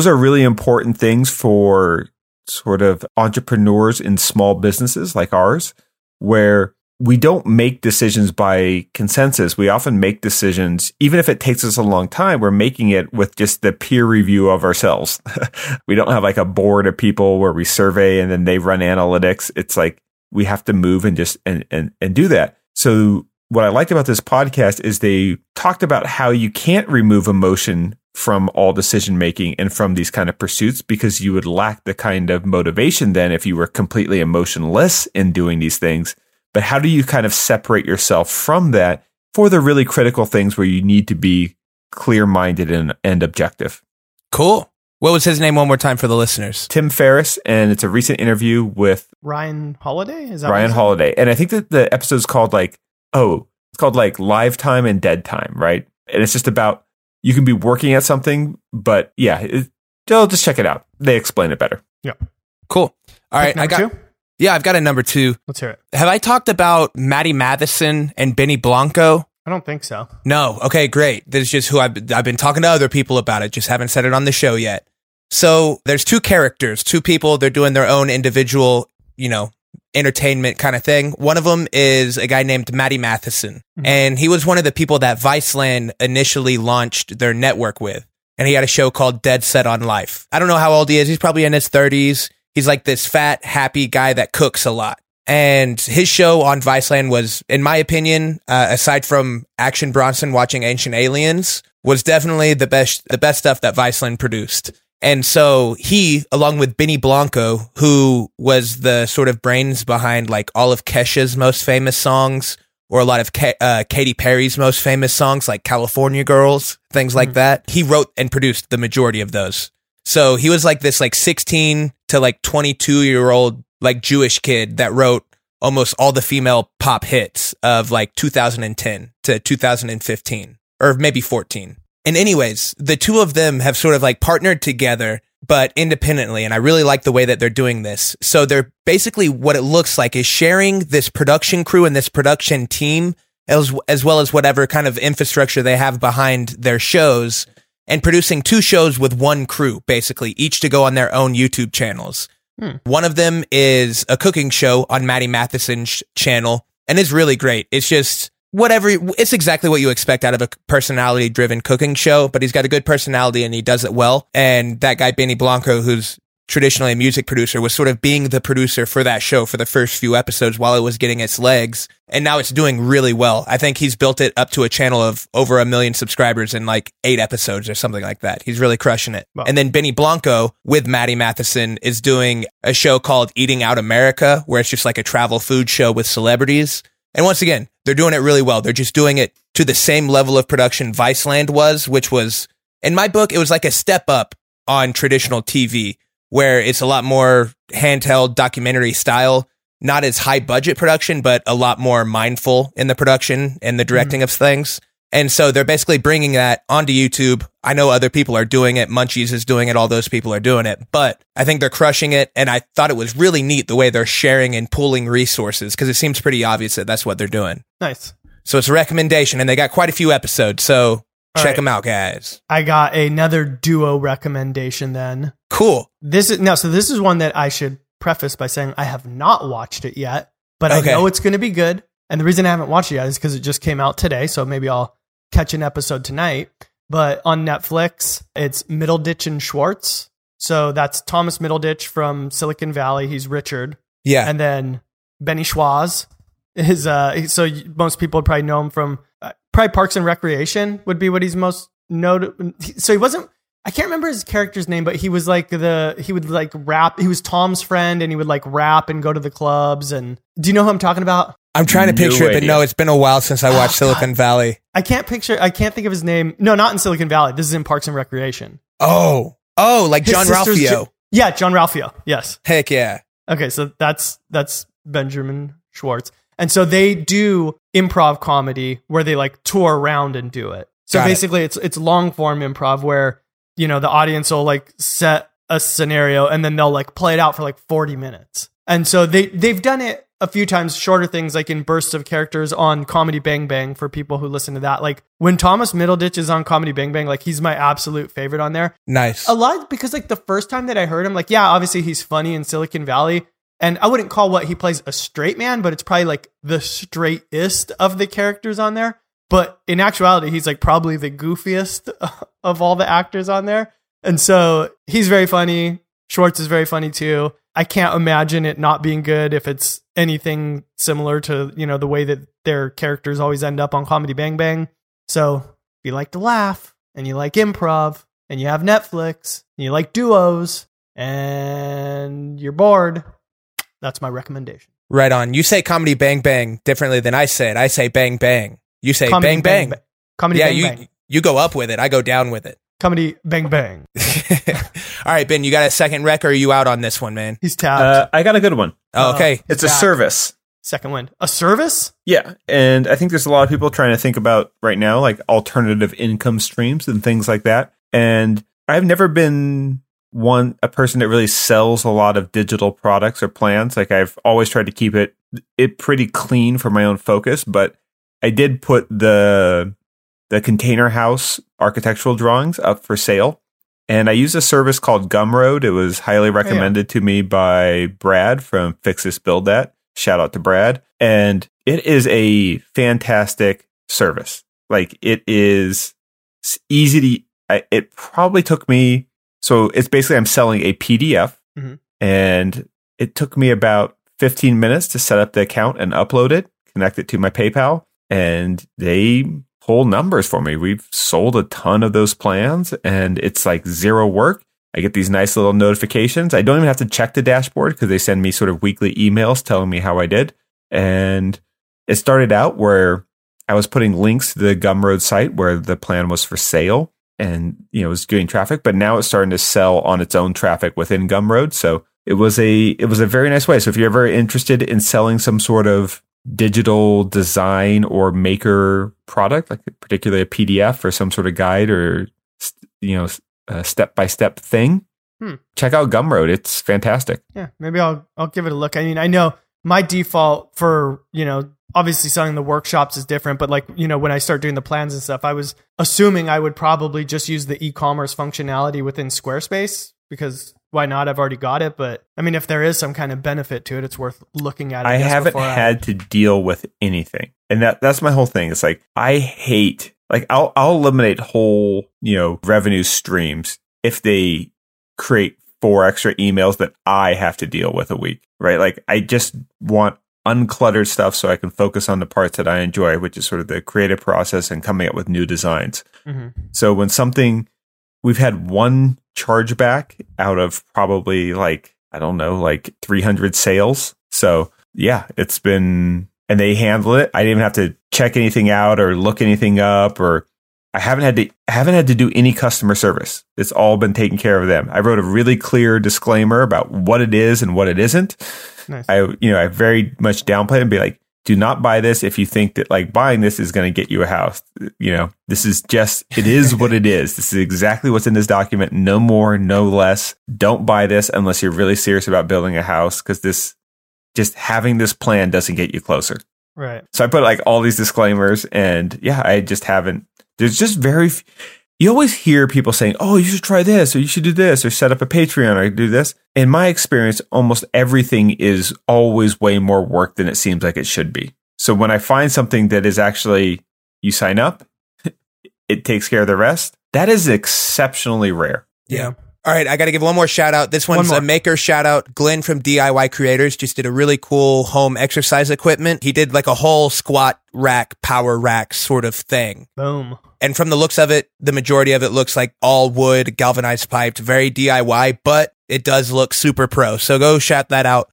are really important things for sort of entrepreneurs in small businesses like ours, where we don't make decisions by consensus. We often make decisions, even if it takes us a long time, we're making it with just the peer review of ourselves. We don't have like a board of people where we survey and then they run analytics. It's like we have to move and just and do that. So what I liked about this podcast is they talked about how you can't remove emotion from all decision making and from these kind of pursuits because you would lack the kind of motivation then if you were completely emotionless in doing these things. But how do you kind of separate yourself from that for the really critical things where you need to be clear-minded and objective? Cool. What was his name one more time for the listeners? Tim Ferriss, and it's a recent interview with Ryan Holiday? Is that Ryan Holiday. And I think that the episode's called like live time and dead time, right? And it's just about, you can be working at something, but they'll just check it out. They explain it better. Yeah. Cool. All right. I've got a number two. Let's hear it. Have I talked about Matty Matheson and Benny Blanco? I don't think so. No. Okay, great. This is just who I've been talking to other people about it. Just haven't said it on the show yet. So there's two characters, two people. They're doing their own individual, entertainment kind of thing. One of them is a guy named Matty Matheson, and he was one of the people that Viceland initially launched their network with, and he had a show called Dead Set on Life. I don't know how old he is. He's probably in his 30s. He's like this fat, happy guy that cooks a lot, and his show on Viceland was, in my opinion, aside from Action Bronson watching Ancient Aliens, was definitely the best stuff that Viceland produced. And so he, along with Benny Blanco, who was the sort of brains behind like all of Kesha's most famous songs or a lot of Katy Perry's most famous songs, like California Girls, things like that. He wrote and produced the majority of those. So he was like this like 16 to like 22-year-old like Jewish kid that wrote almost all the female pop hits of like 2010 to 2015 or maybe 14. And anyways, the two of them have sort of like partnered together, but independently. And I really like the way that they're doing this. So they're basically, what it looks like is sharing this production crew and this production team, as well as whatever kind of infrastructure they have behind their shows, and producing two shows with one crew, basically, each to go on their own YouTube channels. One of them is a cooking show on Maddie Matheson's channel, and it's really great. It's just whatever, it's exactly what you expect out of a personality-driven cooking show, but he's got a good personality and he does it well. And that guy, Benny Blanco, who's traditionally a music producer, was sort of being the producer for that show for the first few episodes while it was getting its legs. And now it's doing really well. I think he's built it up to a channel of over 1 million subscribers in like 8 episodes or something like that. He's really crushing it. Wow. And then Benny Blanco with Maddie Matheson is doing a show called Eating Out America, where it's just like a travel food show with celebrities. And once again, they're doing it really well. They're just doing it to the same level of production Viceland was, which was, in my book, it was like a step up on traditional TV, where it's a lot more handheld documentary style, not as high budget production, but a lot more mindful in the production and the directing of things. And so they're basically bringing that onto YouTube. I know other people are doing it. Munchies is doing it. All those people are doing it, but I think they're crushing it. And I thought it was really neat the way they're sharing and pooling resources, because it seems pretty obvious that that's what they're doing. Nice. So it's a recommendation, and they got quite a few episodes. So check them out, guys. I got another duo recommendation then. Cool. This is one that I should preface by saying I have not watched it yet, but I know it's going to be good. And the reason I haven't watched it yet is because it just came out today. So maybe I'll catch an episode tonight. But on Netflix, it's Middleditch and Schwartz. So that's Thomas Middleditch from Silicon Valley. He's Richard. Yeah. And then Benny Schwartz is, so most people probably know him from probably Parks and Recreation would be what he's most known. So he wasn't, I can't remember his character's name, but he was like he would like rap. He was Tom's friend and he would like rap and go to the clubs. And do you know who I'm talking about? I'm trying to picture it, but no, it's been a while since I watched Silicon Valley. I can't think of his name. No, not in Silicon Valley. This is in Parks and Recreation. Oh, like his John Ralphio. Yeah, John Ralphio. Yes. Heck yeah. Okay. So that's Benjamin Schwartz. And so they do improv comedy where they like tour around and do it. So basically it's long form improv where, you know, the audience will like set a scenario and then they'll like play it out for like 40 minutes. And so they've done it a few times, shorter things like in bursts of characters on Comedy Bang Bang for people who listen to that. Like when Thomas Middleditch is on Comedy Bang Bang, like he's my absolute favorite on there. Nice. A lot because like the first time that I heard him, like, yeah, obviously he's funny in Silicon Valley. And I wouldn't call what he plays a straight man, but it's probably like the straightest of the characters on there. But in actuality, he's like probably the goofiest of all the actors on there. And so he's very funny. Schwartz is very funny too. I can't imagine it not being good if it's anything similar to, you know, the way that their characters always end up on Comedy Bang Bang. So if you like to laugh and you like improv and you have Netflix and you like duos and you're bored, that's my recommendation. Right on. You say Comedy Bang Bang differently than I say it. I say Bang Bang. You say Comedy Bang Bang. Comedy Bang Bang. You go up with it. I go down with it. Comedy Bang Bang. All right, Ben, you got a second rec or are you out on this one, man? He's tapped. I got a good one. Oh, okay. It's a service. Second one. A service? Yeah. And I think there's a lot of people trying to think about right now, like alternative income streams and things like that. And I've never been a person that really sells a lot of digital products or plans. Like I've always tried to keep it pretty clean for my own focus, but I did put the container house architectural drawings up for sale. And I used a service called Gumroad. It was highly recommended to me by Brad from Fix This Build That. Shout out to Brad. And it is a fantastic service. Like it is easy to, it probably took me, so it's basically I'm selling a PDF and it took me about 15 minutes to set up the account and upload it, connect it to my PayPal, and they pull numbers for me. We've sold a ton of those plans and it's like zero work. I get these nice little notifications. I don't even have to check the dashboard because they send me sort of weekly emails telling me how I did. And it started out where I was putting links to the Gumroad site where the plan was for sale. And, you know, it was getting traffic, but now it's starting to sell on its own traffic within Gumroad. So It was a very nice way. So if you're ever interested in selling some sort of digital design or maker product, like particularly a PDF or some sort of guide or, you know, a step-by-step thing, check out Gumroad. It's fantastic. Yeah, maybe I'll give it a look. I mean, I know my default for, you know, obviously selling the workshops is different, but like, you know, when I start doing the plans and stuff, I was assuming I would probably just use the e-commerce functionality within Squarespace because why not? I've already got it. But I mean, if there is some kind of benefit to it, it's worth looking at. I haven't had to deal with anything. And that's my whole thing. It's like, I hate, like I'll eliminate whole, you know, revenue streams if they create 4 extra emails that I have to deal with a week, right? Like I just want uncluttered stuff so I can focus on the parts that I enjoy, which is sort of the creative process and coming up with new designs. Mm-hmm. So when we've had one chargeback out of probably like, I don't know, like 300 sales. So yeah, it's been, and they handle it. I didn't even have to check anything out or look anything up, or I haven't had to do any customer service. It's all been taken care of them. I wrote a really clear disclaimer about what it is and what it isn't. Nice. I very much downplayed and be like, do not buy this if you think that like buying this is going to get you a house. You know, this is just, it is what it is. This is exactly what's in this document. No more, no less. Don't buy this unless you're really serious about building a house, because this, just having this plan doesn't get you closer. Right. So I put like all these disclaimers, and yeah, I just haven't. There's just you always hear people saying, oh, you should try this, or you should do this, or set up a Patreon, or do this. In my experience, almost everything is always way more work than it seems like it should be. So when I find something that is actually, you sign up, it takes care of the rest, that is exceptionally rare. Yeah. All right, I got to give one more shout out. This one's a maker shout out. Glenn from DIY Creators just did a really cool home exercise equipment. He did like a whole squat rack, power rack sort of thing. Boom. And from the looks of it, the majority of it looks like all wood, galvanized piped, very DIY, but it does look super pro. So go check that out,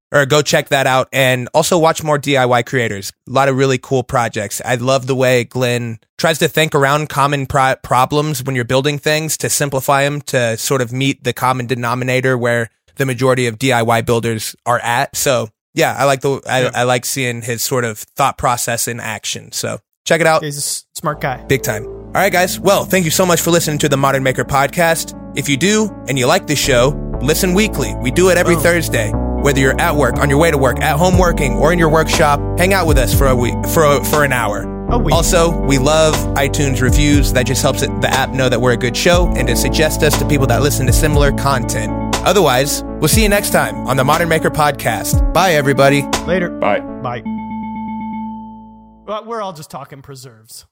and also watch more DIY Creators. A lot of really cool projects. I love the way Glenn tries to think around common problems when you're building things to simplify them, to sort of meet the common denominator where the majority of DIY builders are at. So yeah, I like seeing his sort of thought process in action. So check it out. He's a smart guy. Big time. All right, guys. Well, thank you so much for listening to the Modern Maker Podcast. If you do and you like this show, listen weekly. We do it every Thursday. Whether you're at work, on your way to work, at home working, or in your workshop, hang out with us for an hour. Also, we love iTunes reviews. That just helps the app know that we're a good show and to suggest us to people that listen to similar content. Otherwise, we'll see you next time on the Modern Maker Podcast. Bye, everybody. Later. Bye. Bye. We're all just talking preserves.